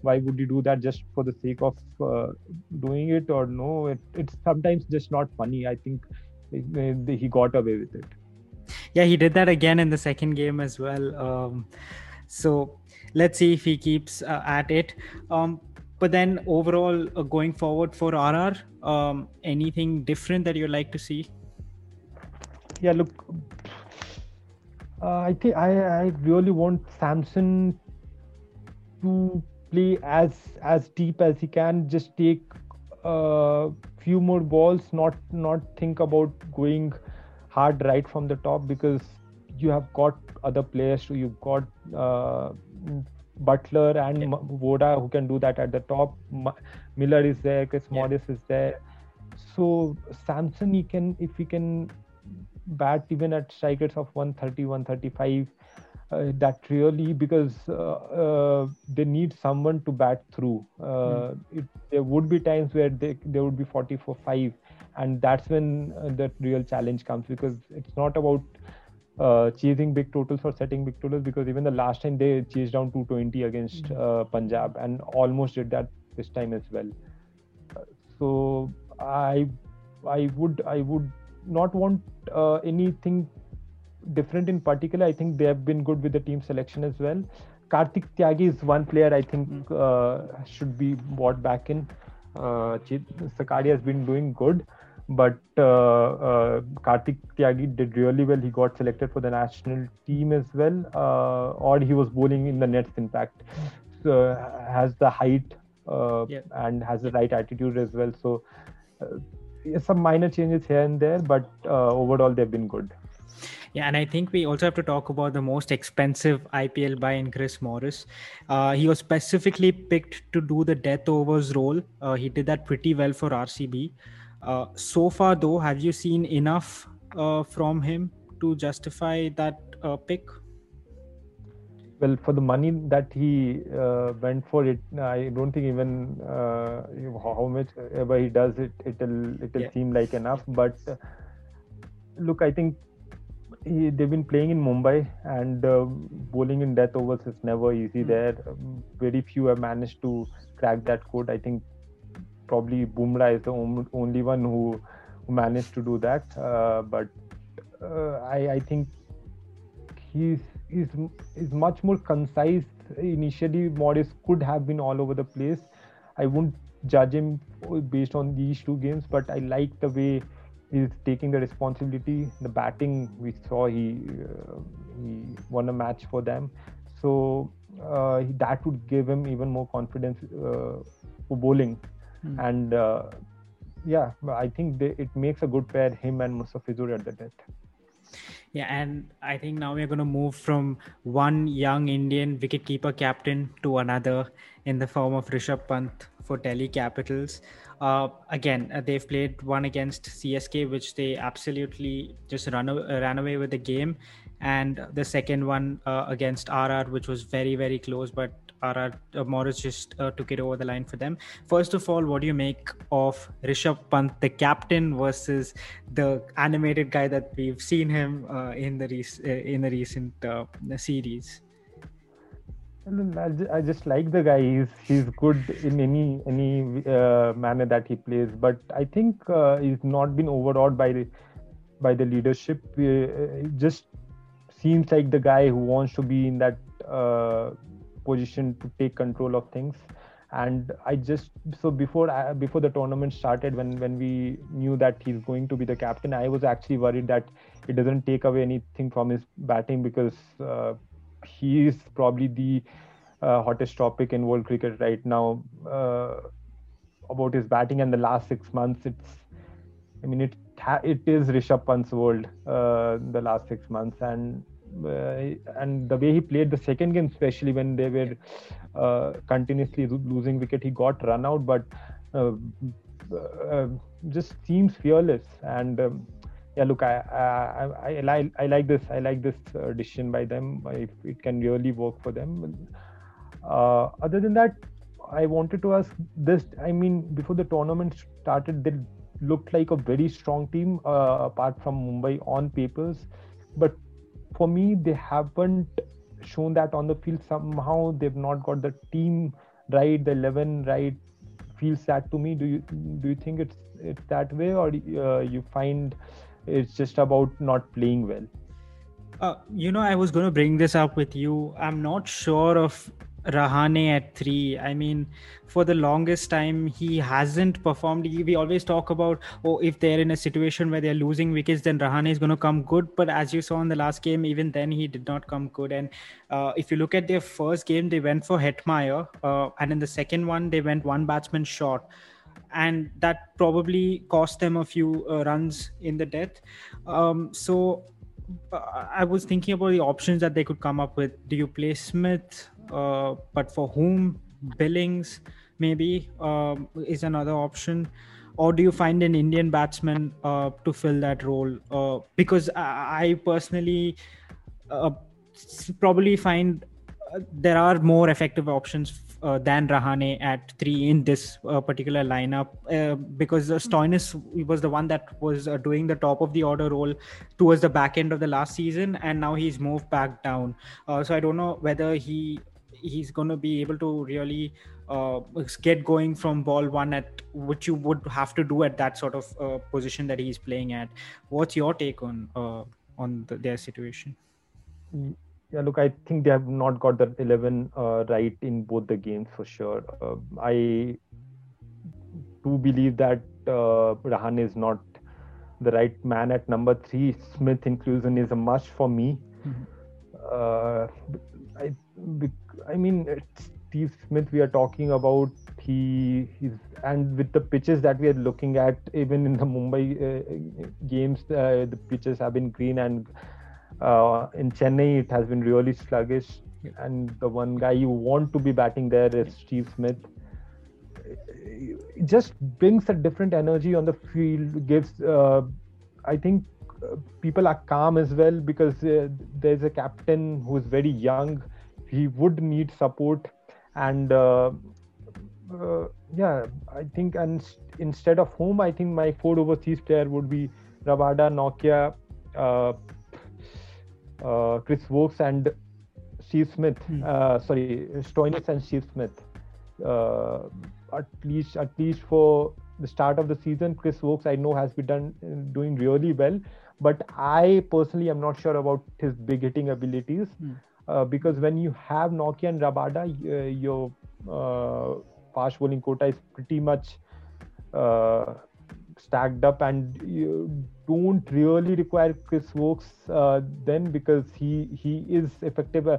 why would you do that just for the sake of doing it or no. It's sometimes just not funny. I think he got away with it. Yeah, he did that again in the second game as well. So let's see if he keeps at it. But then overall, going forward for RR, anything different that you'd like to see? Yeah, look, I think I really want Samson to play as deep as he can. Just take a few more balls, not think about going hard right from the top, because you have got other players. So you've got Butler and Voda who can do that at the top. Miller is there, Chris Morris is there. So Samson, if he can bat even at strike rates of 130-135, that really, because they need someone to bat through. There would be times where they would be 44-5, and that's when the real challenge comes, because it's not about chasing big totals or setting big totals, because even the last time they chased down 220 against Punjab and almost did that this time as well. So I would not want anything different in particular. I think they have been good with the team selection as well. Karthik Tyagi is one player I think should be brought back in. Sakari has been doing good, but Karthik Tyagi did really well. He got selected for the national team as well, or he was bowling in the nets, in fact. So has the height and has the right attitude as well. So some minor changes here and there, but overall they've been good. Yeah, and I think we also have to talk about the most expensive IPL buy in Chris Morris. He was specifically picked to do the death overs role. He did that pretty well for RCB. So far though, have you seen enough from him to justify that pick? Well, for the money that he went for it, I don't think even how much ever he does it, it'll seem like enough. But look, I think they've been playing in Mumbai, and bowling in death overs is never easy there. Very few have managed to crack that code. I think probably Bumrah is the only one who managed to do that. But I think he's much more concise. Initially, Morris could have been all over the place. I wouldn't judge him based on these two games, but I like the way he's taking the responsibility. The batting, we saw he won a match for them. So that would give him even more confidence for bowling. And I think it makes a good pair, him and Mustafizur at the death. Yeah, and I think now we're going to move from one young Indian wicketkeeper captain to another in the form of Rishabh Pant for Delhi Capitals. Again, they've played one against CSK, which they absolutely just ran away with the game. And the second one against RR, which was very, very close, but Morris just took it over the line for them. First of all, what do you make of Rishabh Pant, the captain, versus the animated guy that we've seen him in the recent series? And I just like the guy. He's good in any manner that he plays. But I think he's not been overawed by the leadership. It just seems like the guy who wants to be in that position to take control of things. And I just before the tournament started, when we knew that he's going to be the captain, I was actually worried that it doesn't take away anything from his batting, because he is probably the hottest topic in world cricket right now about his batting. And the last 6 months, it is Rishabh Pant's world the last 6 months, and the way he played the second game, especially when they were continuously losing wicket, he got run out, but just seems fearless. And I like this decision by them. If it can really work for them. Other than that, I wanted to ask this. I mean, before the tournament started, they looked like a very strong team apart from Mumbai on papers, but for me, they haven't shown that on the field. Somehow they've not got the team right, the 11 right. Feels that to me. Do you think it's that way, or you find it's just about not playing well? I was going to bring this up with you. I'm not sure of Rahane at 3. I mean, for the longest time, he hasn't performed. We always talk about, if they're in a situation where they're losing wickets, then Rahane is going to come good. But as you saw in the last game, even then, he did not come good. And if you look at their first game, they went for Hetmeyer. And in the second one, they went one batsman short. And that probably cost them a few runs in the death. So I was thinking about the options that they could come up with. Do you play Smith? But for whom? Billings maybe is another option, or do you find an Indian batsman to fill that role? Because I personally probably find there are more effective options than Rahane at 3 in this particular lineup, because Stoinis was the one that was doing the top of the order role towards the back end of the last season, and now he's moved back down. So I don't know whether he's going to be able to really get going from ball one, at which you would have to do at that sort of position that he's playing at. What's your take on their situation? Yeah, look, I think they have not got the 11 right in both the games for sure. I do believe that Rahane is not the right man at number 3. Smith inclusion is a must for me. Mm-hmm. It's Steve Smith we are talking about. And with the pitches that we are looking at, even in the Mumbai games, the pitches have been green, and in Chennai it has been really sluggish. Yeah. And the one guy you want to be batting there is Steve Smith. It just brings a different energy on the field. Gives, I think, people are calm as well, because there's a captain who's very young. He would need support, and I think. And instead of home, I think my 4 overseas player would be Rabada, Nokia, Chris Wokes, and Steve Smith. Stoinis and Steve Smith. At least for the start of the season, Chris Wokes I know has been doing really well, but I personally am not sure about his big hitting abilities. Because when you have Nokia and Rabada, your fast bowling quota is pretty much stacked up, and you don't really require Chris Wokes then, because he is effective in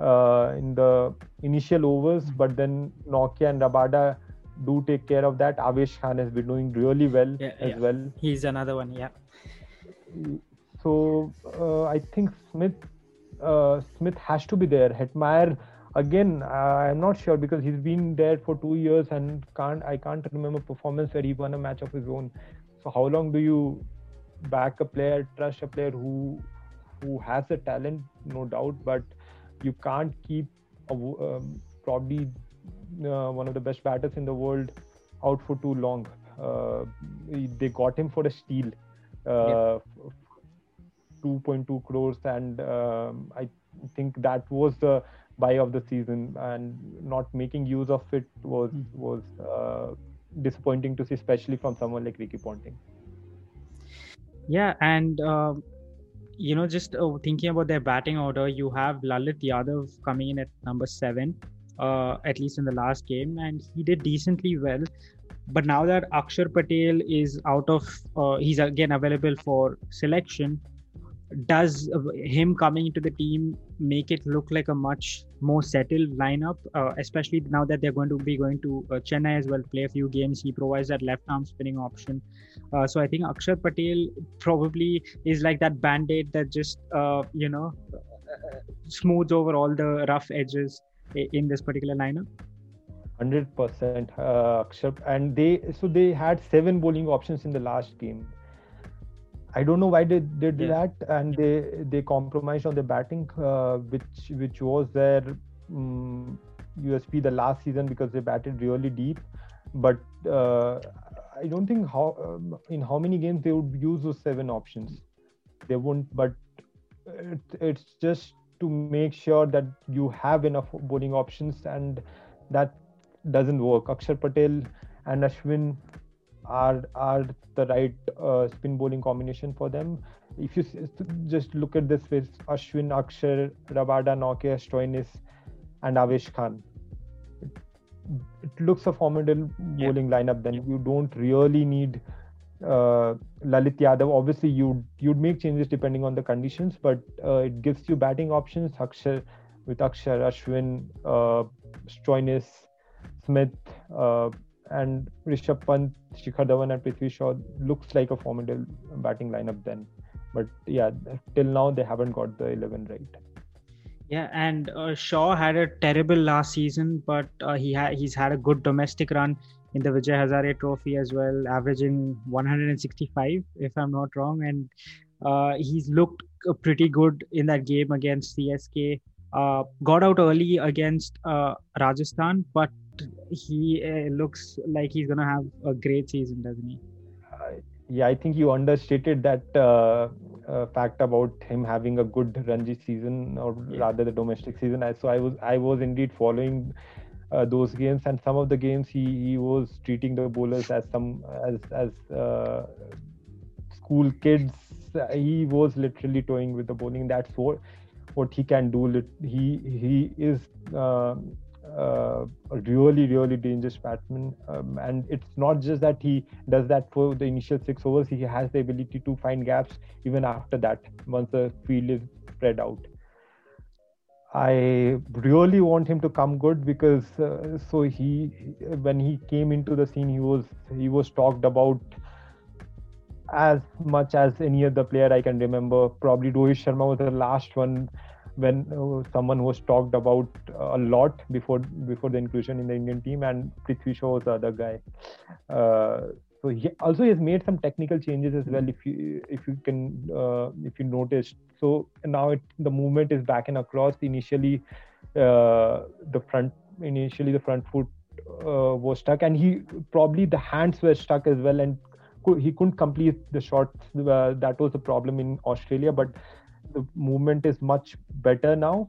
the initial overs. But then Nokia and Rabada do take care of that. Avesh Khan has been doing really well as well. He's another one, yeah. So I think Smith has to be there. Hetmeyer, again, I'm not sure, because he's been there for 2 years, and I can't remember performance where he won a match of his own. So how long do you back a player, trust a player who has the talent, no doubt, but you can't keep probably one of the best batters in the world out for too long. They got him for a steal. 2.2 crores, and I think that was the buy of the season, and not making use of it was disappointing to see, especially from someone like Ricky Ponting. Yeah, and thinking about their batting order, you have Lalit Yadav coming in at number 7, at least in the last game, and he did decently well. But now that Akshar Patel is he's again available for selection, does him coming into the team make it look like a much more settled lineup, especially now that they're going to be going to Chennai as well, play a few games? He provides that left arm spinning option, so I think Akshar Patel probably is like that band-aid that just smooths over all the rough edges in this particular lineup. 100% Akshar, and they had 7 bowling options in the last game. I don't know why they did that, and they compromised on the batting, which was their USP the last season, because they batted really deep. But I don't think how many games they would use those 7 options. They won't, but it's just to make sure that you have enough bowling options, and that doesn't work. Akshar Patel and Ashwin are the right spin bowling combination for them. If you just look at this with Ashwin, Akshar, Rabada, Naukea, Stoinis and Avesh Khan, it looks a formidable bowling lineup. Then you don't really need Lalit Yadav. Obviously you'd make changes depending on the conditions, but it gives you batting options. Akshar, Ashwin, Stoinis, Smith, and Rishabh Pant, Shikhar Dhawan and Prithvi Shaw looks like a formidable batting lineup then. But till now they haven't got the 11 right. Yeah, and Shaw had a terrible last season, but he's had a good domestic run in the Vijay Hazare Trophy as well, averaging 165 if I'm not wrong, and he's looked pretty good in that game against CSK. Got out early against Rajasthan, but he looks like he's going to have a great season, doesn't he? I think you understated that fact about him having a good Ranji season, or rather the domestic season. So I was indeed following those games, and some of the games he was treating the bowlers as school kids. He was literally toying with the bowling. That's what he can do. He is a really, really dangerous batsman, and it's not just that he does that for the initial 6 overs. He has the ability to find gaps even after that, once the field is spread out. I really want him to come good, because when he came into the scene, he was talked about as much as any other player I can remember. Probably Rohit Sharma was the last one when someone was talked about a lot before the inclusion in the Indian team, and Prithvi Shaw was the other guy. So he has made some technical changes as well, if you noticed. So now the movement is back and across. Initially the front foot was stuck, and the hands were stuck as well, and he couldn't complete the shots. That was the problem in Australia, but the movement is much better now.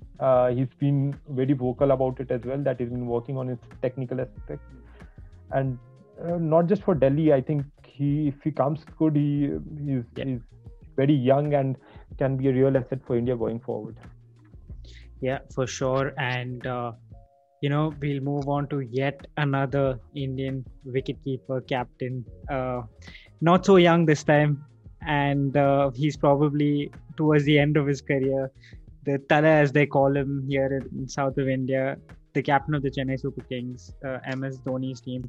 He's been very vocal about it as well, that he's been working on his technical aspect, and not just for Delhi. I think if he comes good, he's very young and can be a real asset for India going forward. Yeah, for sure. And we'll move on to yet another Indian wicketkeeper captain, not so young this time, and he's probably towards the end of his career, the Tala as they call him here in south of India, the captain of the Chennai Super Kings, MS Dhoni's team.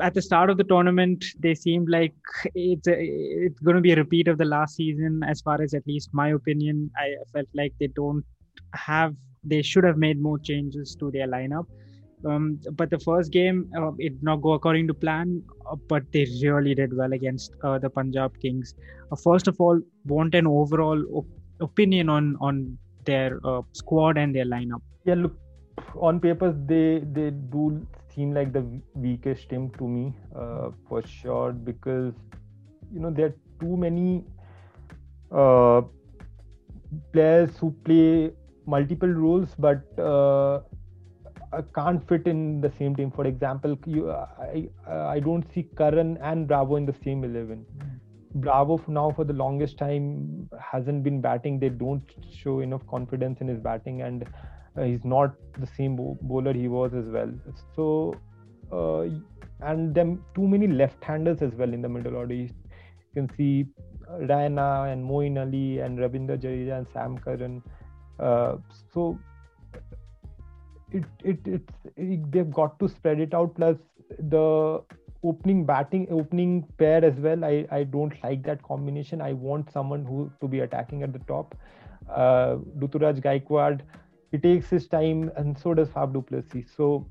At the start of the tournament, they seemed like it's going to be a repeat of the last season, as far as at least my opinion. I felt like they should have made more changes to their lineup. But the first game, it did not go according to plan, but they really did well against the Punjab Kings. First of all, want an overall opinion on their squad and their lineup. Yeah, look, on paper, they do seem like the weakest team to me, for sure, because there are too many players who play multiple roles but can't fit in the same team. For example, I don't see Karan and Bravo in the same 11. Bravo now for the longest time hasn't been batting. They don't show enough confidence in his batting, and he's not the same bowler he was as well. So and then too many left-handers as well in the middle order. You can see Raina and Moeen Ali and Ravindra Jadeja and Sam Curran. So they've got to spread it out. Plus the opening pair as well. I don't like that combination. I want someone who to be attacking at the top. Ruturaj Gaikwad, he takes his time, and so does Fab du Plessis. So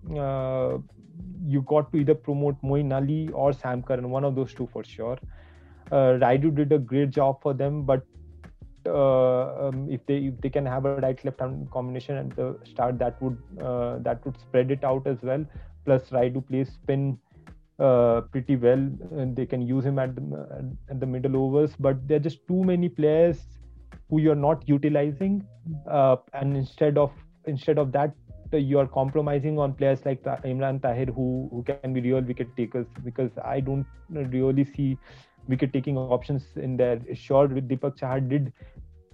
you got to either promote Moeen Ali or Sam Curran, one of those two for sure. Raidu did a great job for them, but if they can have a right-left hand combination at the start, that would spread it out as well. Plus Raidu plays spin pretty well, and they can use him at the middle overs. But there are just too many players who you're not utilizing, and instead of that, you are compromising on players like Imran Tahir, who can be real wicket takers, because I don't really see wicket taking options in there. Sure, Deepak Chahar did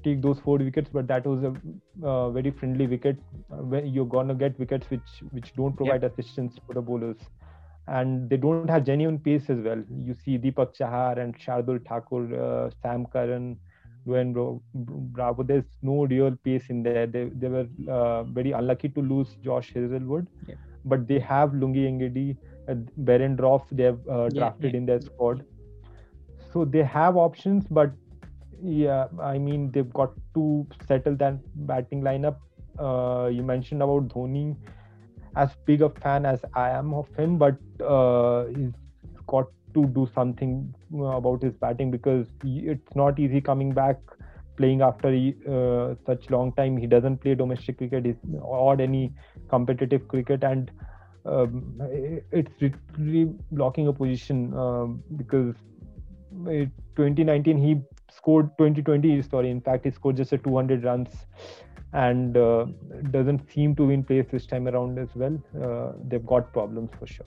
take those 4 wickets, but that was a very friendly wicket. You're gonna get wickets which don't provide assistance for the bowlers, and they don't have genuine pace as well. You see Deepak Chahar and Shardul Thakur, Sam Curran, Dwayne Bravo. There's no real pace in there. They were very unlucky to lose Josh Hazlewood, but they have Lungi Engedi, Berendorf. They have drafted in their squad. So they have options, but they've got to settle that batting lineup. You mentioned about Dhoni. As big a fan as I am of him, but he's got to do something about his batting, because it's not easy coming back playing after such long time. He doesn't play domestic cricket or any competitive cricket, and it's literally blocking a position because 2019 he scored 2020 sorry in fact he scored just a 200 runs, and doesn't seem to be in place this time around as well. They've got problems for sure.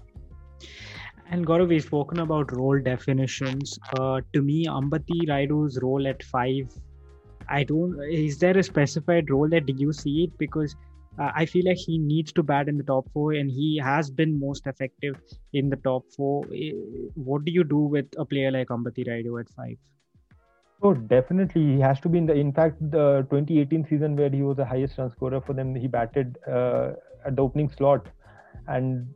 And Gaurav, we've spoken about role definitions. To me, Ambati Raidu's role at 5, is there a specified role that you see it? Because I feel like he needs to bat in the top 4, and he has been most effective in the top 4. What do you do with a player like Ambati Raidu at 5? So definitely he has to be in fact the 2018 season, where he was the highest run scorer for them, he batted at the opening slot. And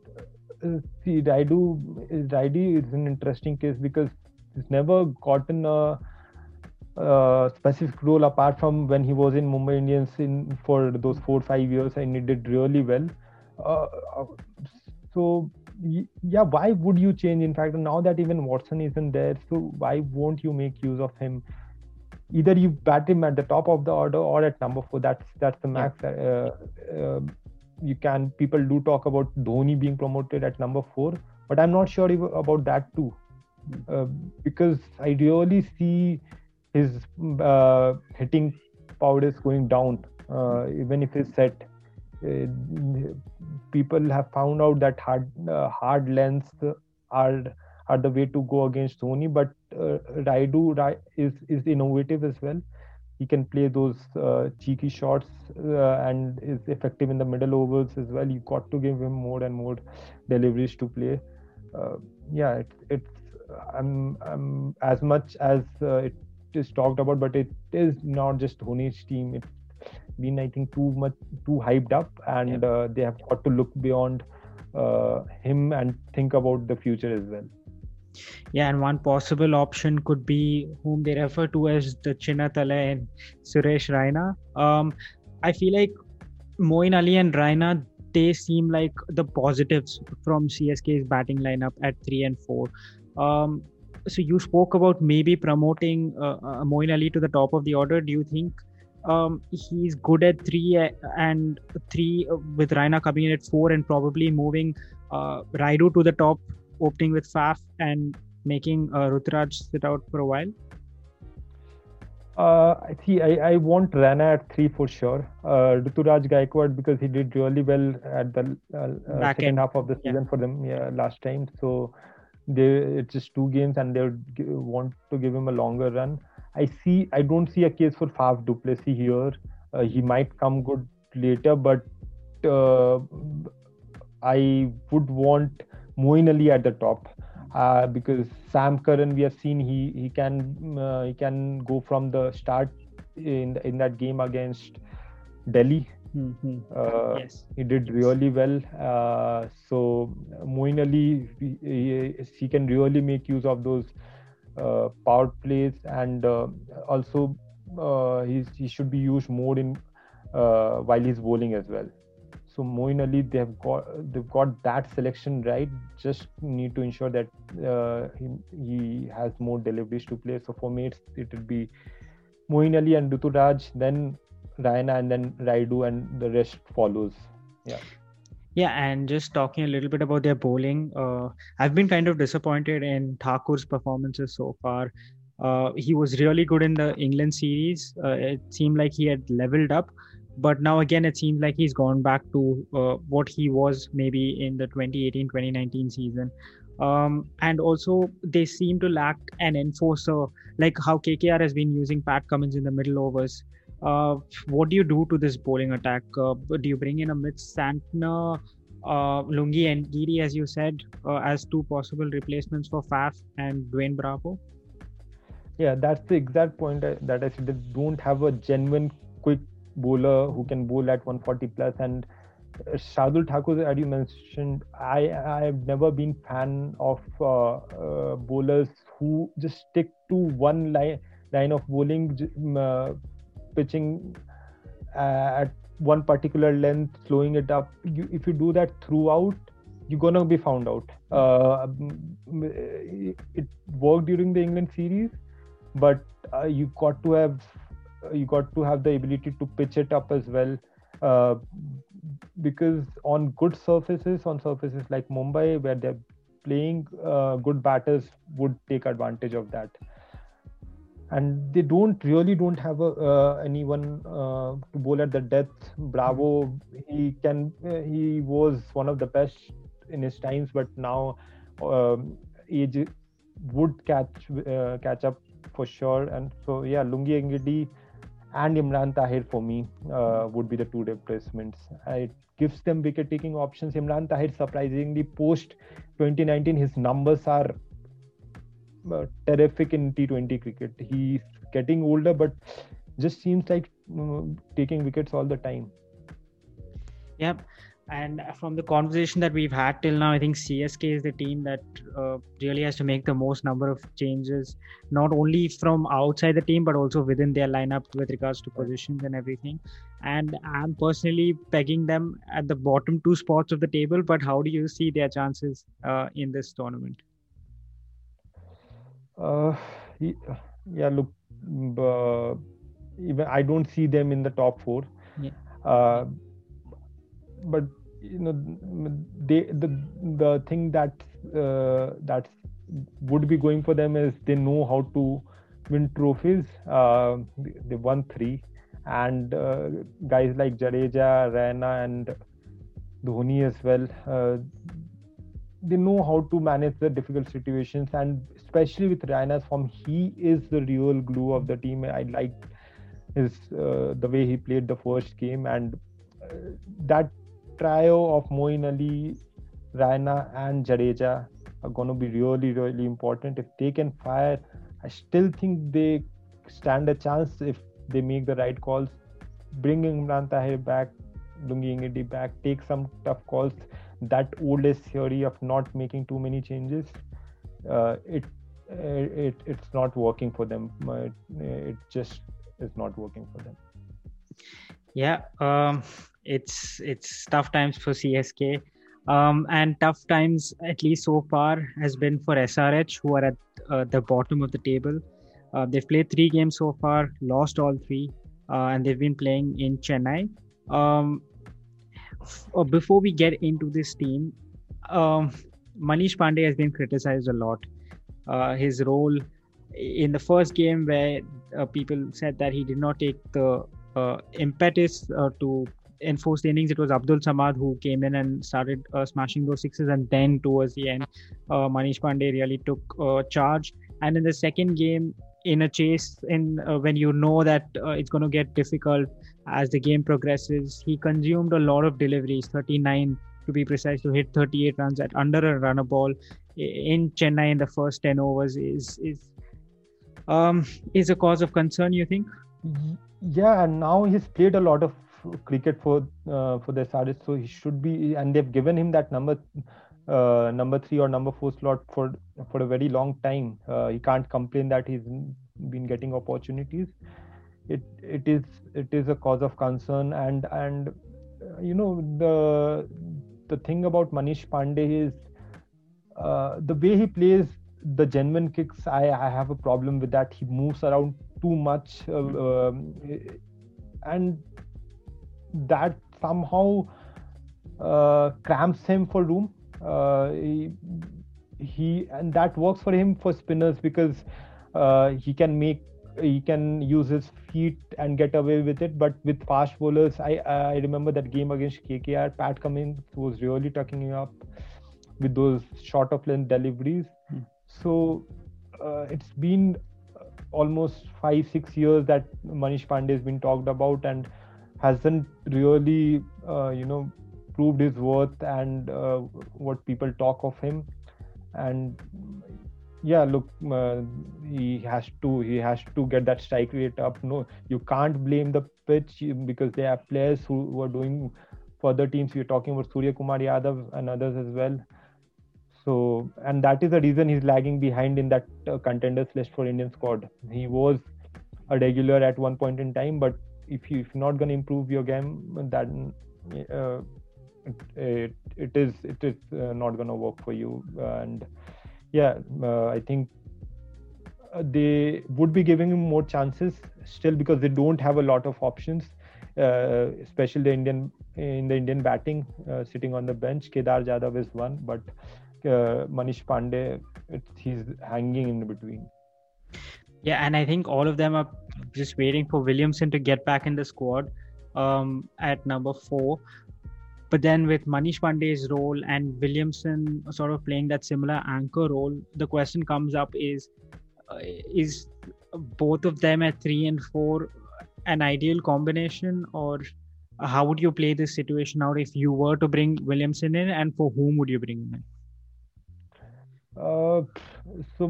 see, Raidu is an interesting case, because he's never gotten a specific role apart from when he was in Mumbai Indians for those 4-5 years, and he did really well. So yeah, why would you change? In fact, now that even Watson isn't there, so why won't you make use of him? Either you bat him at the top of the order or at number 4. That's the max. People do talk about Dhoni being promoted at number 4, but I'm not sure about that too, because I really see his hitting power is going down, even if it's set. People have found out that hard lengths are the way to go against Dhoni, but Raidu is innovative as well. He can play those cheeky shots and is effective in the middle overs as well. You got to give him more and more deliveries to play. I'm as much as it is talked about, but it is not just Dhoni's team. It's been, I think, too hyped up, and they have got to look beyond him and think about the future as well. Yeah, and one possible option could be whom they refer to as the Chinnathalai and Suresh Raina. I feel like Moeen Ali and Raina, they seem like the positives from CSK's batting lineup at 3 and 4. So you spoke about maybe promoting Moeen Ali to the top of the order. Do you think he's good at 3 and 3, with Raina coming in at 4 and probably moving Raidu to the top, opening with Faf and making Ruturaj sit out for a while? I want Rana at 3 for sure. Rituraj Gaikwad, because he did really well at the second half of the season for them last time. So it's just 2 games and they would want to give him a longer run. I don't see a case for Faf du Plessis here. He might come good later, but I would want Moeen Ali at the top. Because Sam Curran, we have seen he can go from the start in that game against Delhi. Mm-hmm. He did really well. So Moeen Ali, he can really make use of those power plays, and also he should be used more in while he's bowling as well. So Moeen Ali, they've got that selection right. Just need to ensure that he has more deliveries to play. So for me, it would be Moeen Ali and Rituraj, then Raina, and then Raidu, and the rest follows. Yeah, and just talking a little bit about their bowling, I've been kind of disappointed in Thakur's performances so far. He was really good in the England series. It seemed like he had leveled up. But now again, it seems like he's gone back to what he was maybe in the 2018-2019 season. And also, they seem to lack an enforcer, like how KKR has been using Pat Cummins in the middle overs. What do you do to this bowling attack? Do you bring in a Mitch Santner, Lungi and Giri, as you said, as 2 possible replacements for Faf and Dwayne Bravo? Yeah, that's the exact point that I said. They don't have a genuine quick bowler who can bowl at 140+, and Shardul Thakur, as you mentioned, I have never been fan of bowlers who just stick to one line of bowling, pitching at one particular length, slowing it up. If you do that throughout, you're gonna be found out. It worked during the England series, but you got to have the ability to pitch it up as well, because on good surfaces, like Mumbai, where they're playing, good batters would take advantage of that. And they don't have anyone to bowl at the depth. Bravo, he was one of the best in his times, but now age would catch up for sure. And so Lungi Engedi and Imran Tahir for me would be the 2 replacements. It gives them wicket-taking options. Imran Tahir, surprisingly, post-2019, his numbers are terrific in T20 cricket. He's getting older, but just seems like taking wickets all the time. Yep. And from the conversation that we've had till now, I think CSK is the team that really has to make the most number of changes, not only from outside the team, but also within their lineup with regards to positions and everything. And I'm personally pegging them at the bottom 2 spots of the table. But how do you see their chances in this tournament? Look, even I don't see them in the top 4. Yeah. But the thing that would be going for them is they know how to win trophies. They won 3, and guys like Jadeja, Raina, and Dhoni as well. They know how to manage the difficult situations, and especially with Raina's form, he is the real glue of the team. I like the way he played the first game, and that trio of Moeen Ali, Raina and Jadeja are going to be really, really important. If they can fire, I still think they stand a chance if they make the right calls. Bring Imran Tahir back, Lungi Engedi back, take some tough calls. That oldest theory of not making too many changes, it's not working for them. It just is not working for them. Yeah, it's tough times for CSK, and tough times, at least so far, has been for SRH, who are at the bottom of the table. They've played 3 games so far, lost all 3, and they've been playing in Chennai. Before we get into this team, Manish Pandey has been criticized a lot. His role in the first game, where people said that he did not take the impetus to enforce the innings. It was Abdul Samad who came in and started smashing those sixes, and then towards the end, Manish Pandey really took charge. And in the second game, in a chase, in when you know that it's going to get difficult as the game progresses, he consumed a lot of deliveries, 39 to be precise, to hit 38 runs at under a run a ball in Chennai in the first 10 overs is a cause of concern, you think? Yeah, and now he's played a lot of cricket for the SRH, so he should be, and they've given him that number 3 or number 4 slot for a very long time. He can't complain that he's been getting opportunities. It is a cause of concern, and you know, the thing about Manish Pandey is the way he plays the genuine kicks. I have a problem with that. He moves around too much, and that somehow cramps him for room. He and that works for him for spinners, because he can use his feet and get away with it. But with fast bowlers, I remember that game against KKR, Pat Cummins was really tucking you up with those short of length deliveries. So it's been almost 5-6 years that Manish Pandey has been talked about and hasn't really proved his worth and what people talk of him. And yeah, look, he has to get that strike rate up. No, you can't blame the pitch, because they have players who are doing for other teams. We're talking about Suryakumar Yadav and others as well. So, and that is the reason he's lagging behind in that contenders list for Indian squad. He was a regular at one point in time, but if you're not going to improve your game, then it is not going to work for you. And yeah, I think they would be giving him more chances still, because they don't have a lot of options, especially in the Indian batting, sitting on the bench. KKR Jadav is one, but Manish Pandey, he's hanging in between. Yeah, and I think all of them are just waiting for Williamson to get back in the squad at number 4. But then with Manish Pandey's role and Williamson sort of playing that similar anchor role, the question comes up is both of them at 3 and 4 an ideal combination? Or how would you play this situation out if you were to bring Williamson in, and for whom would you bring him in? So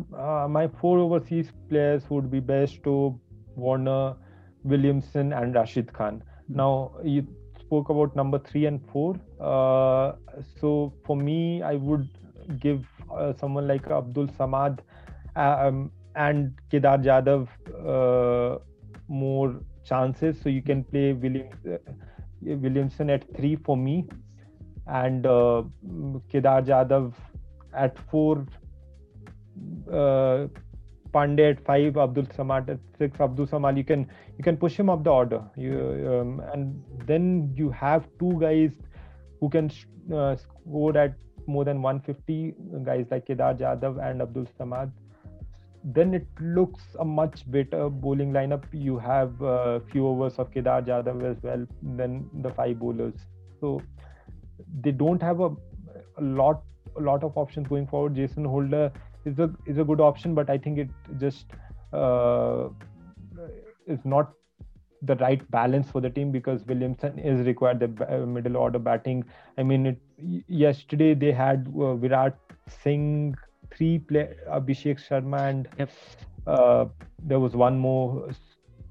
my 4 overseas players would be Bairstow, Warner, Williamson and Rashid Khan. Now, you spoke about number 3 and 4. So for me, I would give someone like Abdul Samad and KKR Jadav more chances. So you can play Williamson at 3 for me, and KKR Jadav at 4, Pandey at 5, Abdul Samad at 6, Abdul Samad. You can push him up the order. And then you have 2 guys who can score at more than 150, guys like KKR Jadav and Abdul Samad. Then it looks a much better bowling lineup. You have a few overs of KKR Jadav as well, then the 5 bowlers. So they don't have a lot of options going forward. Jason Holder is a good option, but I think it just is not the right balance for the team, because Williamson is required the middle order batting. I mean, yesterday they had Virat Singh, 3 players, Abhishek Sharma, and there was one more.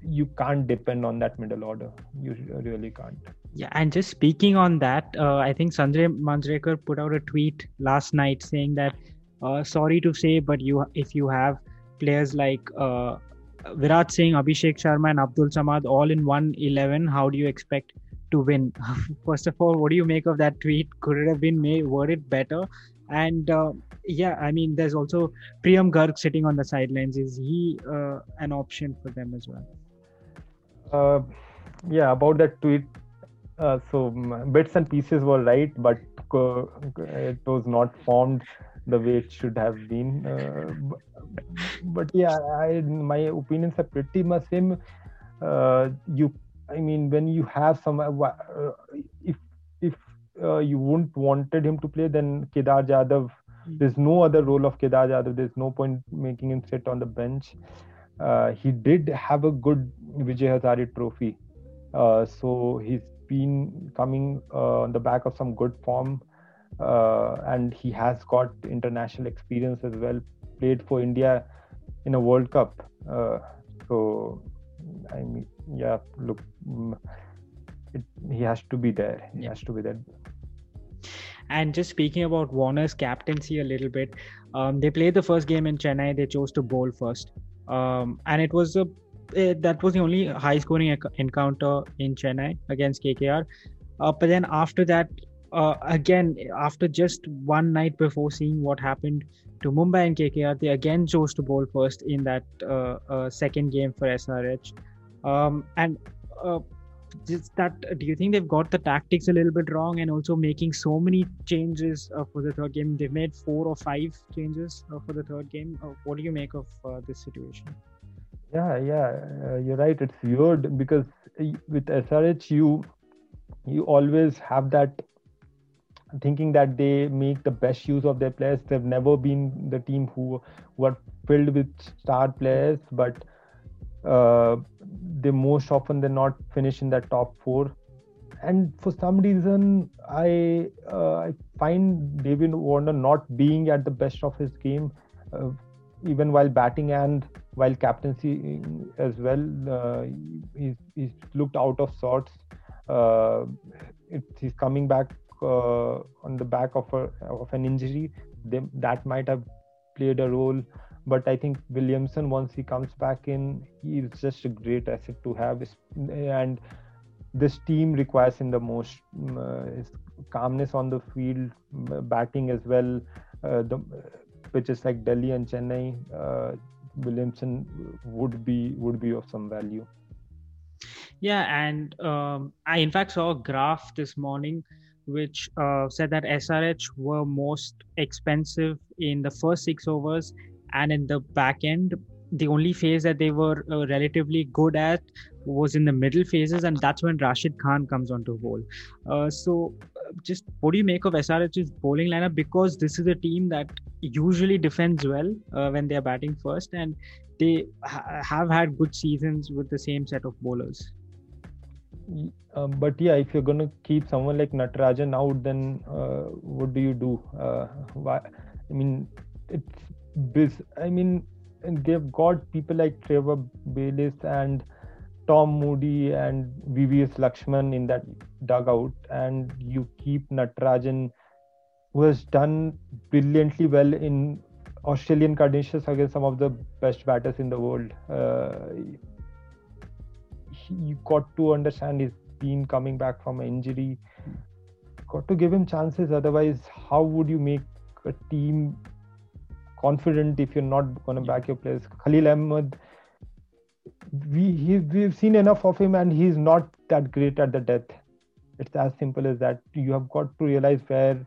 You can't depend on that middle order. You really can't. Yeah, and just speaking on that, I think Sanjay Manjrekar put out a tweet last night saying that, sorry to say, but if you have players like Virat Singh, Abhishek Sharma and Abdul Samad all in 111, how do you expect to win? First of all, what do you make of that tweet? Could it have been worded better? And I mean, there's also Priyam Garg sitting on the sidelines. Is he an option for them as well? Yeah, about that tweet. So bits and pieces were right, but it was not formed the way it should have been. But yeah, my opinions are pretty much same. When you have some, if you wouldn't wanted him to play, then Kedar Jadhav, there's no other role of Kedar Jadhav. There's no point making him sit on the bench. He did have a good Vijay Hazare Trophy. So he's been coming on the back of some good form. And he has got international experience as well, played for India in a World Cup. He has to be there. He has to be there. And just speaking about Warner's captaincy a little bit, they played the first game in Chennai. They chose to bowl first, and it was that was the only high-scoring encounter in Chennai against KKR. But then after that, again, after just one night before seeing what happened to Mumbai and KKR, they again chose to bowl first in that second game for SRH. Do you think they've got the tactics a little bit wrong, and also making so many changes for the third game? They've made 4 or 5 changes for the third game. What do you make of this situation? Yeah, you're right. It's weird because with SRH, you always have that thinking that they make the best use of their players. They've never been the team who are filled with star players, but they most often than not finish in that top 4. And for some reason, I find David Warner not being at the best of his game, even while batting and while captaincy as well. He's looked out of sorts. He's coming back on the back of an injury. That might have played a role. But I think Williamson, once he comes back in, he is just a great asset to have. And this team requires him the most. His calmness on the field, batting as well. The pitches like Delhi and Chennai, Williamson would be of some value. Yeah, and I in fact saw a graph this morning which said that SRH were most expensive in the first 6 overs. And in the back end, the only phase that they were relatively good at was in the middle phases, and that's when Rashid Khan comes on to bowl. So just what do you make of SRH's bowling lineup? Because this is a team that usually defends well when they are batting first, and they have had good seasons with the same set of bowlers. But yeah, if you're going to keep someone like Natarajan out, then what do you do? They've got people like Trevor Bayliss and Tom Moody and VVS Lakshman in that dugout, and you keep Natarajan, who has done brilliantly well in Australian conditions against some of the best batters in the world. You got to understand he's been coming back from injury. Got to give him chances, otherwise how would you make a team confident if you're not going to back your players? Khalil Ahmed, we've seen enough of him, and he's not that great at the death. It's as simple as that. You have got to realize where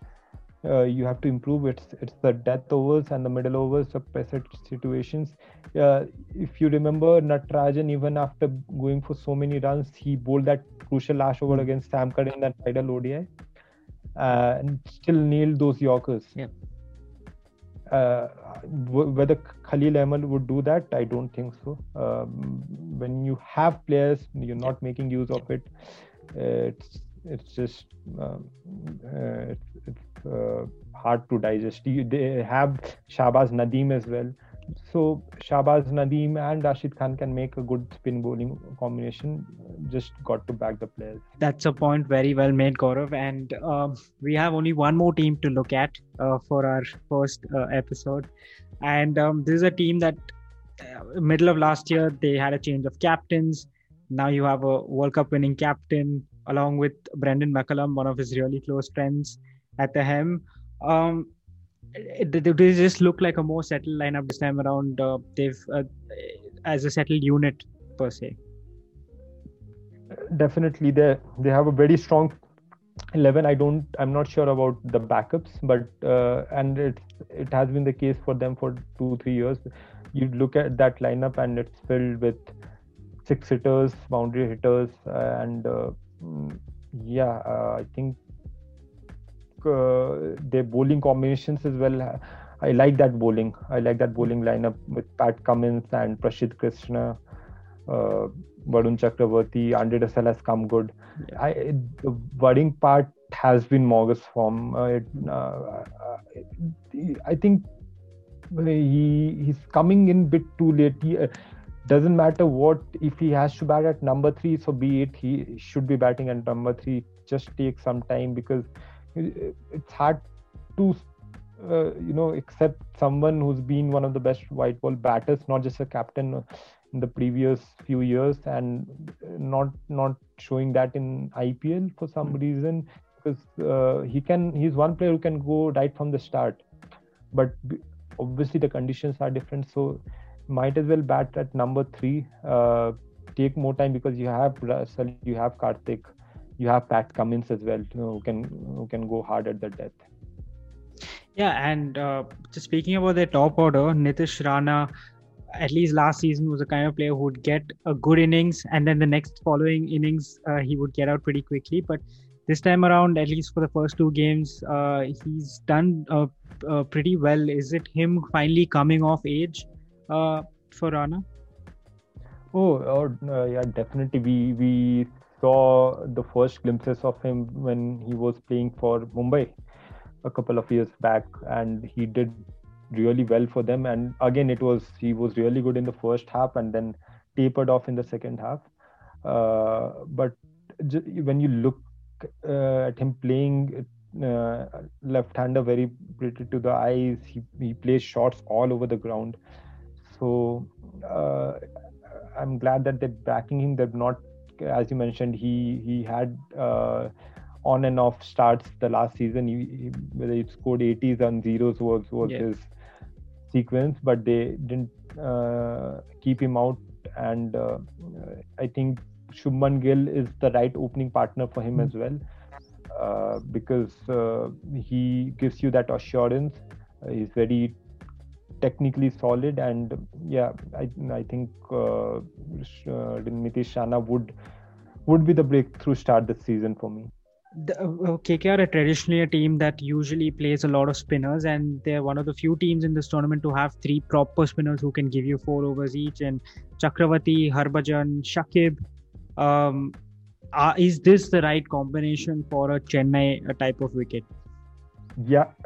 you have to improve. It's the death overs and the middle overs, the pressure situations. If you remember, Natarajan, even after going for so many runs, he bowled that crucial last over against Sam Kerr in that final ODI and still nailed those Yorkers. Yeah. Whether Khalil Ahmed would do that, I don't think so. When you have players, you're not making use of it. It's just hard to digest. They have Shahbaz Nadeem as well. So Shahbaz Nadeem and Rashid Khan can make a good spin bowling combination. Just got to back the players. That's a point very well made, Gaurav. And we have only one more team to look at for our first episode. And this is a team that middle of last year, they had a change of captains. Now you have a World Cup winning captain along with Brendan McCullum, one of his really close friends at the helm. They just look like a more settled lineup this time around. They've as a settled unit per se. Definitely, they have a very strong 11, I'm not sure about the backups, but and it has been the case for them for 2-3 years. You look at that lineup and it's filled with six hitters, boundary hitters, and I think their bowling combinations as well. I like that bowling lineup with Pat Cummins and Prashid Krishna. Varun Chakravarti, Andre Russell has come good. The worrying part has been Morgan's form. I think he's coming in a bit too late. Doesn't matter what, if he has to bat at number 3, so be it, he should be batting at number 3. Just take some time, because it's hard to accept someone who's been one of the best white ball batters, not just a captain, in the previous few years, and not showing that in IPL for some reason, because he's one player who can go right from the start, but obviously the conditions are different, so might as well bat at number 3, take more time, because you have Russell, you have Karthik, you have Pat Cummins as well, who can go hard at the death. Yeah, and speaking about their top order, Nitish Rana, at least last season, was the kind of player who would get a good innings and then the next following innings he would get out pretty quickly. But this time around, at least for the first two games, he's done pretty well. Is it him finally coming off age for Rana? Yeah, definitely. We saw the first glimpses of him when he was playing for Mumbai a couple of years back, and he did really well for them, and again he was really good in the first half and then tapered off in the second half, but when you look at him playing left-hander, very pretty to the eyes, he plays shots all over the ground, so I'm glad that they're backing him. They're not, as you mentioned, he had on and off starts the last season, whether he scored 80s and zeros was his sequence, but they didn't keep him out, and I think Shubman Gill is the right opening partner for him as well, because he gives you that assurance. He's very technically solid, and I think Nitish Rana would be the breakthrough start this season for me. KKR are traditionally a team that usually plays a lot of spinners, and they're one of the few teams in this tournament to have three proper spinners who can give you 4 overs each, and Chakravarti, Harbhajan, Shakib. Is this the right combination for a Chennai type of wicket? It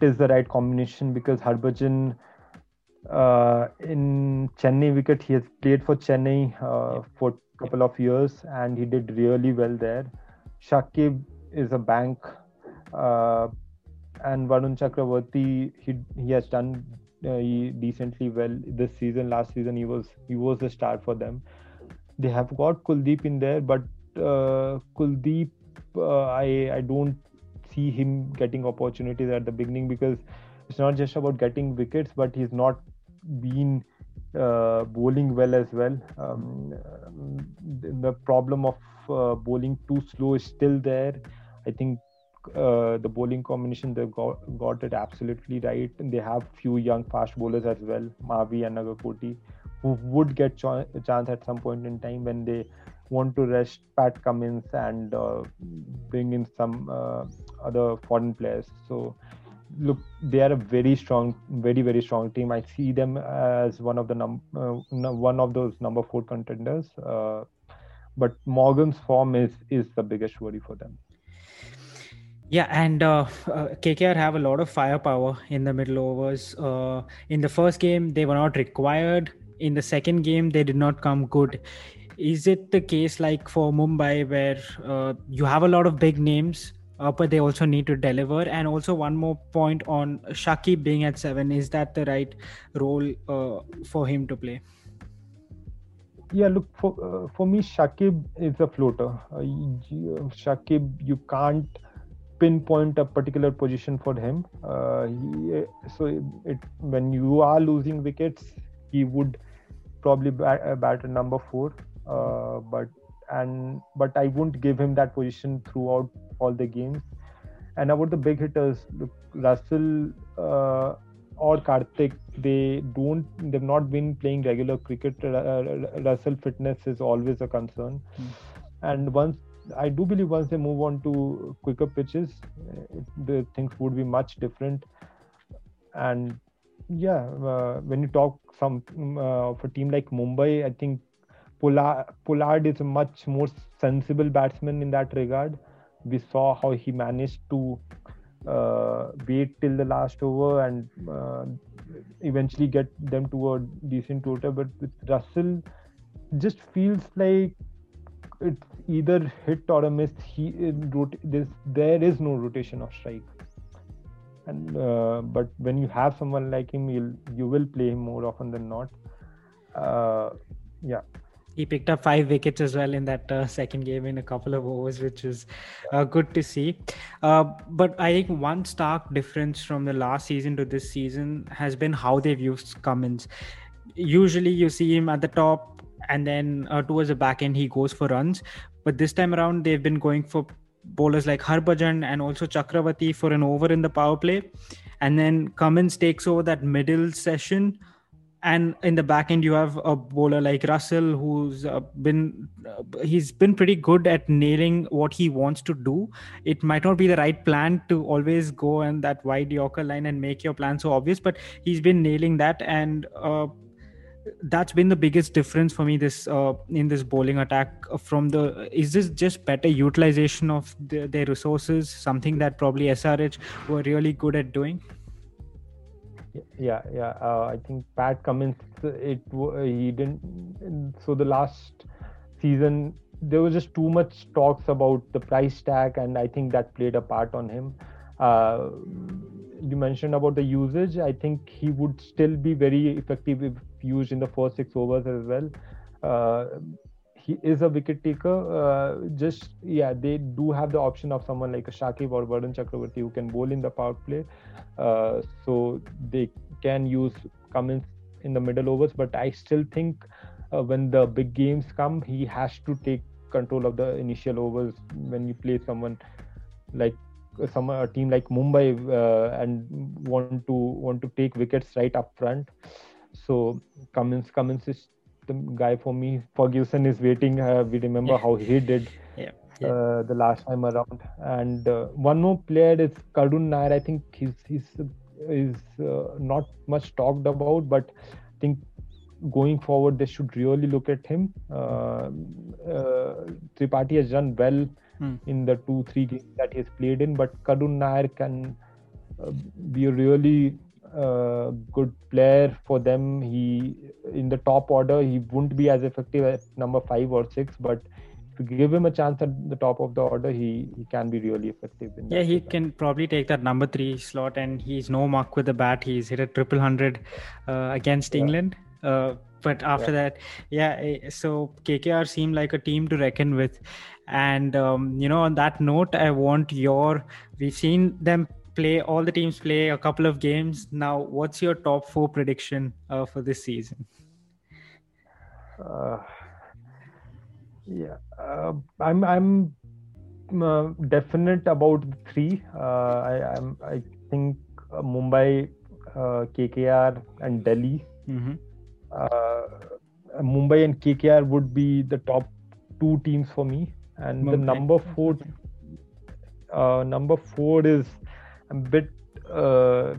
is the right combination, because Harbhajan in Chennai wicket, he has played for Chennai for couple of years and he did really well there. Shakib is a bank, and Varun Chakravarti, he has done decently well this season. Last season he was the star for them. They have got Kuldeep in there, but Kuldeep, I don't see him getting opportunities at the beginning, because it's not just about getting wickets, but he's not been bowling well as well. The problem of bowling too slow is still there. I think the bowling combination, they've got it absolutely right, and they have few young fast bowlers as well, Mavi and Nagakoti, who would get a chance at some point in time when they want to rest Pat Cummins and bring in some other foreign players. So look, they are a very, very strong team. I see them as one of those number 4 contenders. But Morgan's form is the biggest worry for them. Yeah, and KKR have a lot of firepower in the middle overs. In the first game, they were not required. In the second game, they did not come good. Is it the case like for Mumbai, where you have a lot of big names, but they also need to deliver? And also one more point on Shakib being at 7, is that the right role for him to play? Yeah, look, for me, Shakib is a floater. Shakib, you can't pinpoint a particular position for him. When you are losing wickets, he would probably bat at number 4, but but I wouldn't give him that position throughout all the games. And about the big hitters, look, Russell or Karthik, they've not been playing regular cricket. Russell fitness is always a concern, and once they move on to quicker pitches, the things would be much different. And yeah, when you talk of a team like Mumbai, I think Pollard is a much more sensible batsman in that regard. We saw how he managed to wait till the last over and eventually get them to a decent total. But with Russell, just feels like it's either hit or a miss. There is no rotation of strike. And but when you have someone like him, you will play him more often than not. Yeah. He picked up 5 wickets as well in that second game in a couple of overs, which is good to see. But I think one stark difference from the last season to this season has been how they've used Cummins. Usually you see him at the top and then towards the back end he goes for runs. But this time around they've been going for bowlers like Harbhajan and also Chakravarti for an over in the power play. And then Cummins takes over that middle session. And in the back end, you have a bowler like Russell, who's he's been pretty good at nailing what he wants to do. It might not be the right plan to always go on that wide Yorker line and make your plan so obvious, but he's been nailing that. And that's been the biggest difference for me in this bowling attack. Is this just better utilization of their resources, something that probably SRH were really good at doing? Yeah. I think Pat Cummins, he didn't. So the last season, there was just too much talks about the price tag, and I think that played a part on him. You mentioned about the usage. I think he would still be very effective if used in the first 6 overs as well. He is a wicket taker. They do have the option of someone like a Shakib or Varun Chakravarti who can bowl in the power play. So they can use Cummins in the middle overs, but I still think when the big games come, he has to take control of the initial overs. When you play someone a team like Mumbai and want to take wickets right up front, so Cummins is the guy for me. Ferguson is waiting. We remember how he did the last time around. And one more player is Karun Nair. I think he's not much talked about, but I think going forward they should really look at him. Tripathi has done well in the 2-3 games that he has played in, but Karun Nair can be a really good player for them. He in the top order, he wouldn't be as effective as number 5 or 6, but if you give him a chance at the top of the order, he can be really effective. He can probably take that number 3 slot, and he's no muck with the bat. He's hit a 300 against England. But after that, so KKR seemed like a team to reckon with. And on that note, we've seen them play a couple of games now. What's your top 4 prediction for this season? I'm definite about 3. I think Mumbai, KKR, and Delhi. Mumbai and KKR would be the top 2 teams for me, and Mumbai. The number four is. I'm a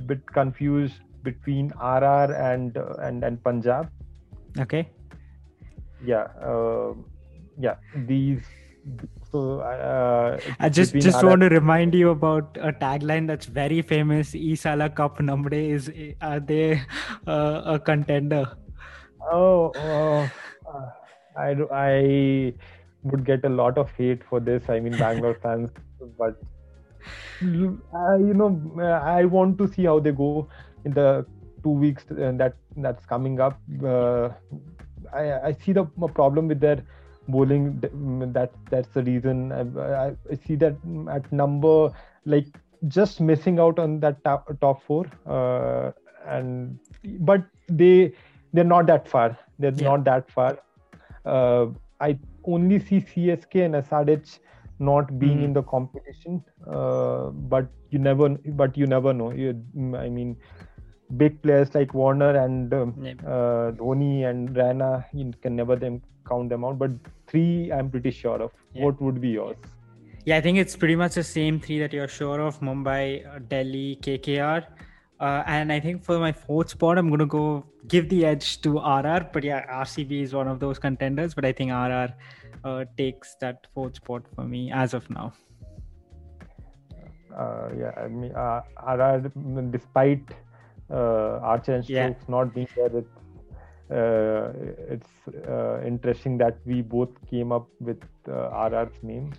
bit confused between RR and Punjab. Okay. These. So I just want to remind you about a tagline that's very famous. Is Sala Cup Namde is. Are they a contender? I would get a lot of hate for this. I mean, Bangalore fans, but. I want to see how they go in the 2 weeks that's coming up. I see the problem with their bowling. That's the reason. I see that at number, just missing out on that top 4. But they're not that far. I only see CSK and SRH not being in the competition, but you never know. Big players like Warner and Dhoni and Raina, you can never count them out. But three, I'm pretty sure of. Yeah. What would be yours? Yeah, I think it's pretty much the same three that you're sure of: Mumbai, Delhi, KKR. And I think for my fourth spot, I'm going to go give the edge to RR. But yeah, RCB is one of those contenders. But I think RR takes that fourth spot for me as of now. RR, despite Archer and Stokes not being there, it's interesting that we both came up with RR's name.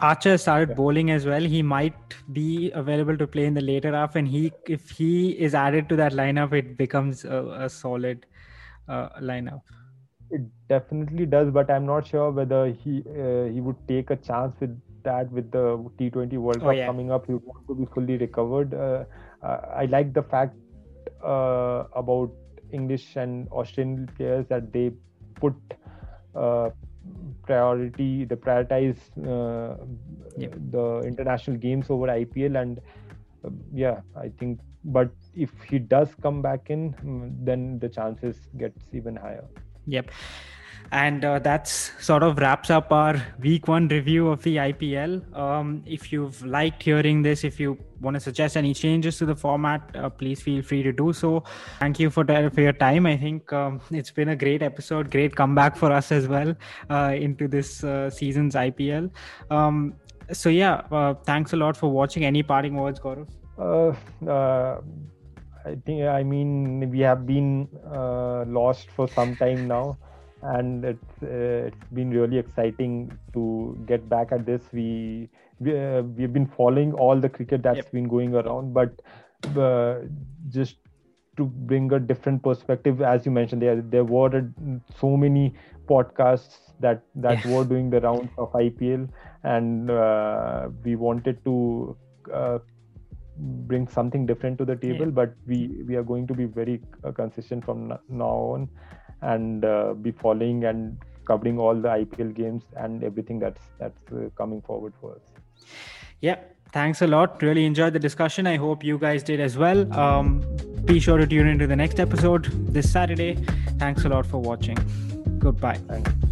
Archer started bowling as well. He might be available to play in the later half, and if he is added to that lineup, it becomes a solid lineup. It definitely does, but I'm not sure whether he would take a chance with that. With the T20 World Cup coming up, he would want to be fully recovered. I like the fact about English and Australian players that they put prioritize the international games over IPL, and I think. But if he does come back in, then the chances gets even higher. Yep. And that's sort of wraps up our week one review of the IPL. If you've liked hearing this, if you want to suggest any changes to the format, please feel free to do so. Thank you for your time. I think it's been a great episode, great comeback for us as well into this season's IPL. So thanks a lot for watching. Any parting words, Gaurav? I think we have been lost for some time now. And it's been really exciting to get back at this. We've been following all the cricket that's been going around, but just to bring a different perspective, as you mentioned, there were so many podcasts that were doing the rounds of IPL, and we wanted to bring something different to the table. But we are going to be very consistent from now on, and be following and covering all the IPL games and everything that's coming forward for us. Yeah, thanks a lot. Really enjoyed the discussion. I hope you guys did as well. Be sure to tune into the next episode this Saturday. Thanks a lot for watching. Goodbye. Thanks.